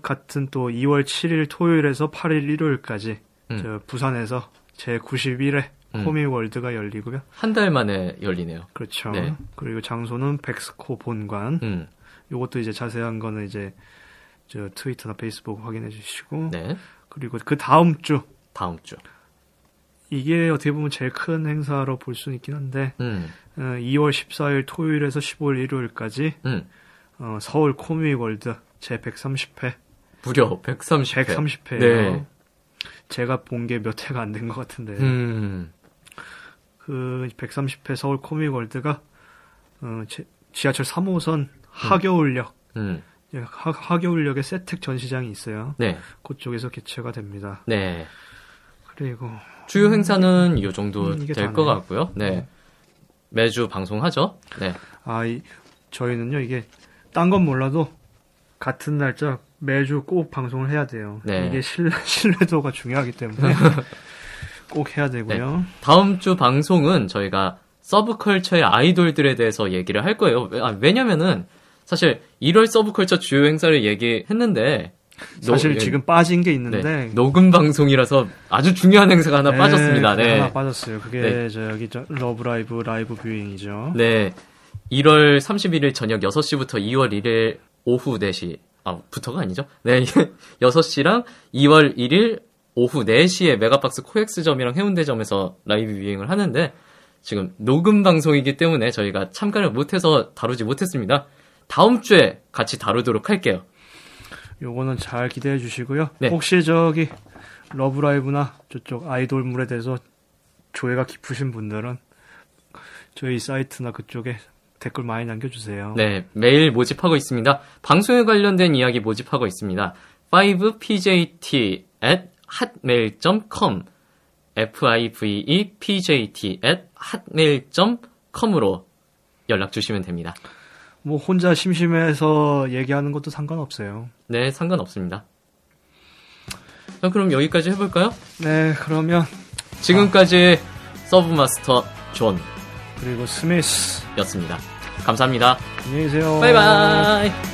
같은 또 2월 7일 토요일에서 8일 일요일까지 저 부산에서 제91회 코미월드가 열리고요. 한 달 만에 열리네요. 그렇죠. 네. 그리고 장소는 백스코 본관. 요것도 이제 자세한 거는 이제 저 트위터나 페이스북 확인해 주시고. 네. 그리고 그 다음 주. 이게 어떻게 보면 제일 큰 행사로 볼 수는 있긴 한데 2월 14일 토요일에서 15일 일요일까지 서울 코미월드 제130회. 무려 130회. 130회예요. 네. 제가 본 게 몇 회가 안 된 것 같은데 그 130회 서울 코믹월드가 지하철 3호선 하겨울역 하겨울역에 세택 전시장이 있어요. 네. 그쪽에서 개최가 됩니다. 네. 그리고 주요 행사는 이 정도 될 것 같고요. 네. 매주 방송하죠. 네. 저희는요 이게 딴 건 몰라도 같은 날짜 매주 꼭 방송을 해야 돼요. 네. 이게 신뢰도가 중요하기 때문에 꼭 해야 되고요. 네. 다음 주 방송은 저희가 서브컬처의 아이돌들에 대해서 얘기를 할 거예요. 왜냐면은 사실 1월 서브컬처 주요 행사를 얘기했는데 사실 지금 빠진 게 있는데 네. 녹음 방송이라서 아주 중요한 행사가 하나 빠졌습니다. 네. 하나 빠졌어요. 그게 저기 러브라이브 라이브 뷰잉이죠. 네. 1월 31일 저녁 6시부터 2월 1일 오후 4시 부터가 아니죠? 네, 6시랑 2월 1일 오후 4시에 메가박스 코엑스점이랑 해운대점에서 라이브 뷰잉을 하는데 지금 녹음 방송이기 때문에 저희가 참가를 못해서 다루지 못했습니다. 다음 주에 같이 다루도록 할게요. 요거는 잘 기대해 주시고요. 네. 혹시 저기 러브라이브나 저쪽 아이돌물에 대해서 조예가 깊으신 분들은 저희 사이트나 그쪽에 댓글 많이 남겨주세요. 네, 매일 모집하고 있습니다. 방송에 관련된 이야기 모집하고 있습니다. 5pjt@hotmail.com fiveepjt@hotmail.com으로 연락 주시면 됩니다. 뭐 혼자 심심해서 얘기하는 것도 상관없어요. 네, 상관없습니다. 자, 그럼 여기까지 해볼까요? 네, 그러면 지금까지 서브마스터 존 그리고 스미스였습니다. 감사합니다. 안녕히 계세요. 바이바이.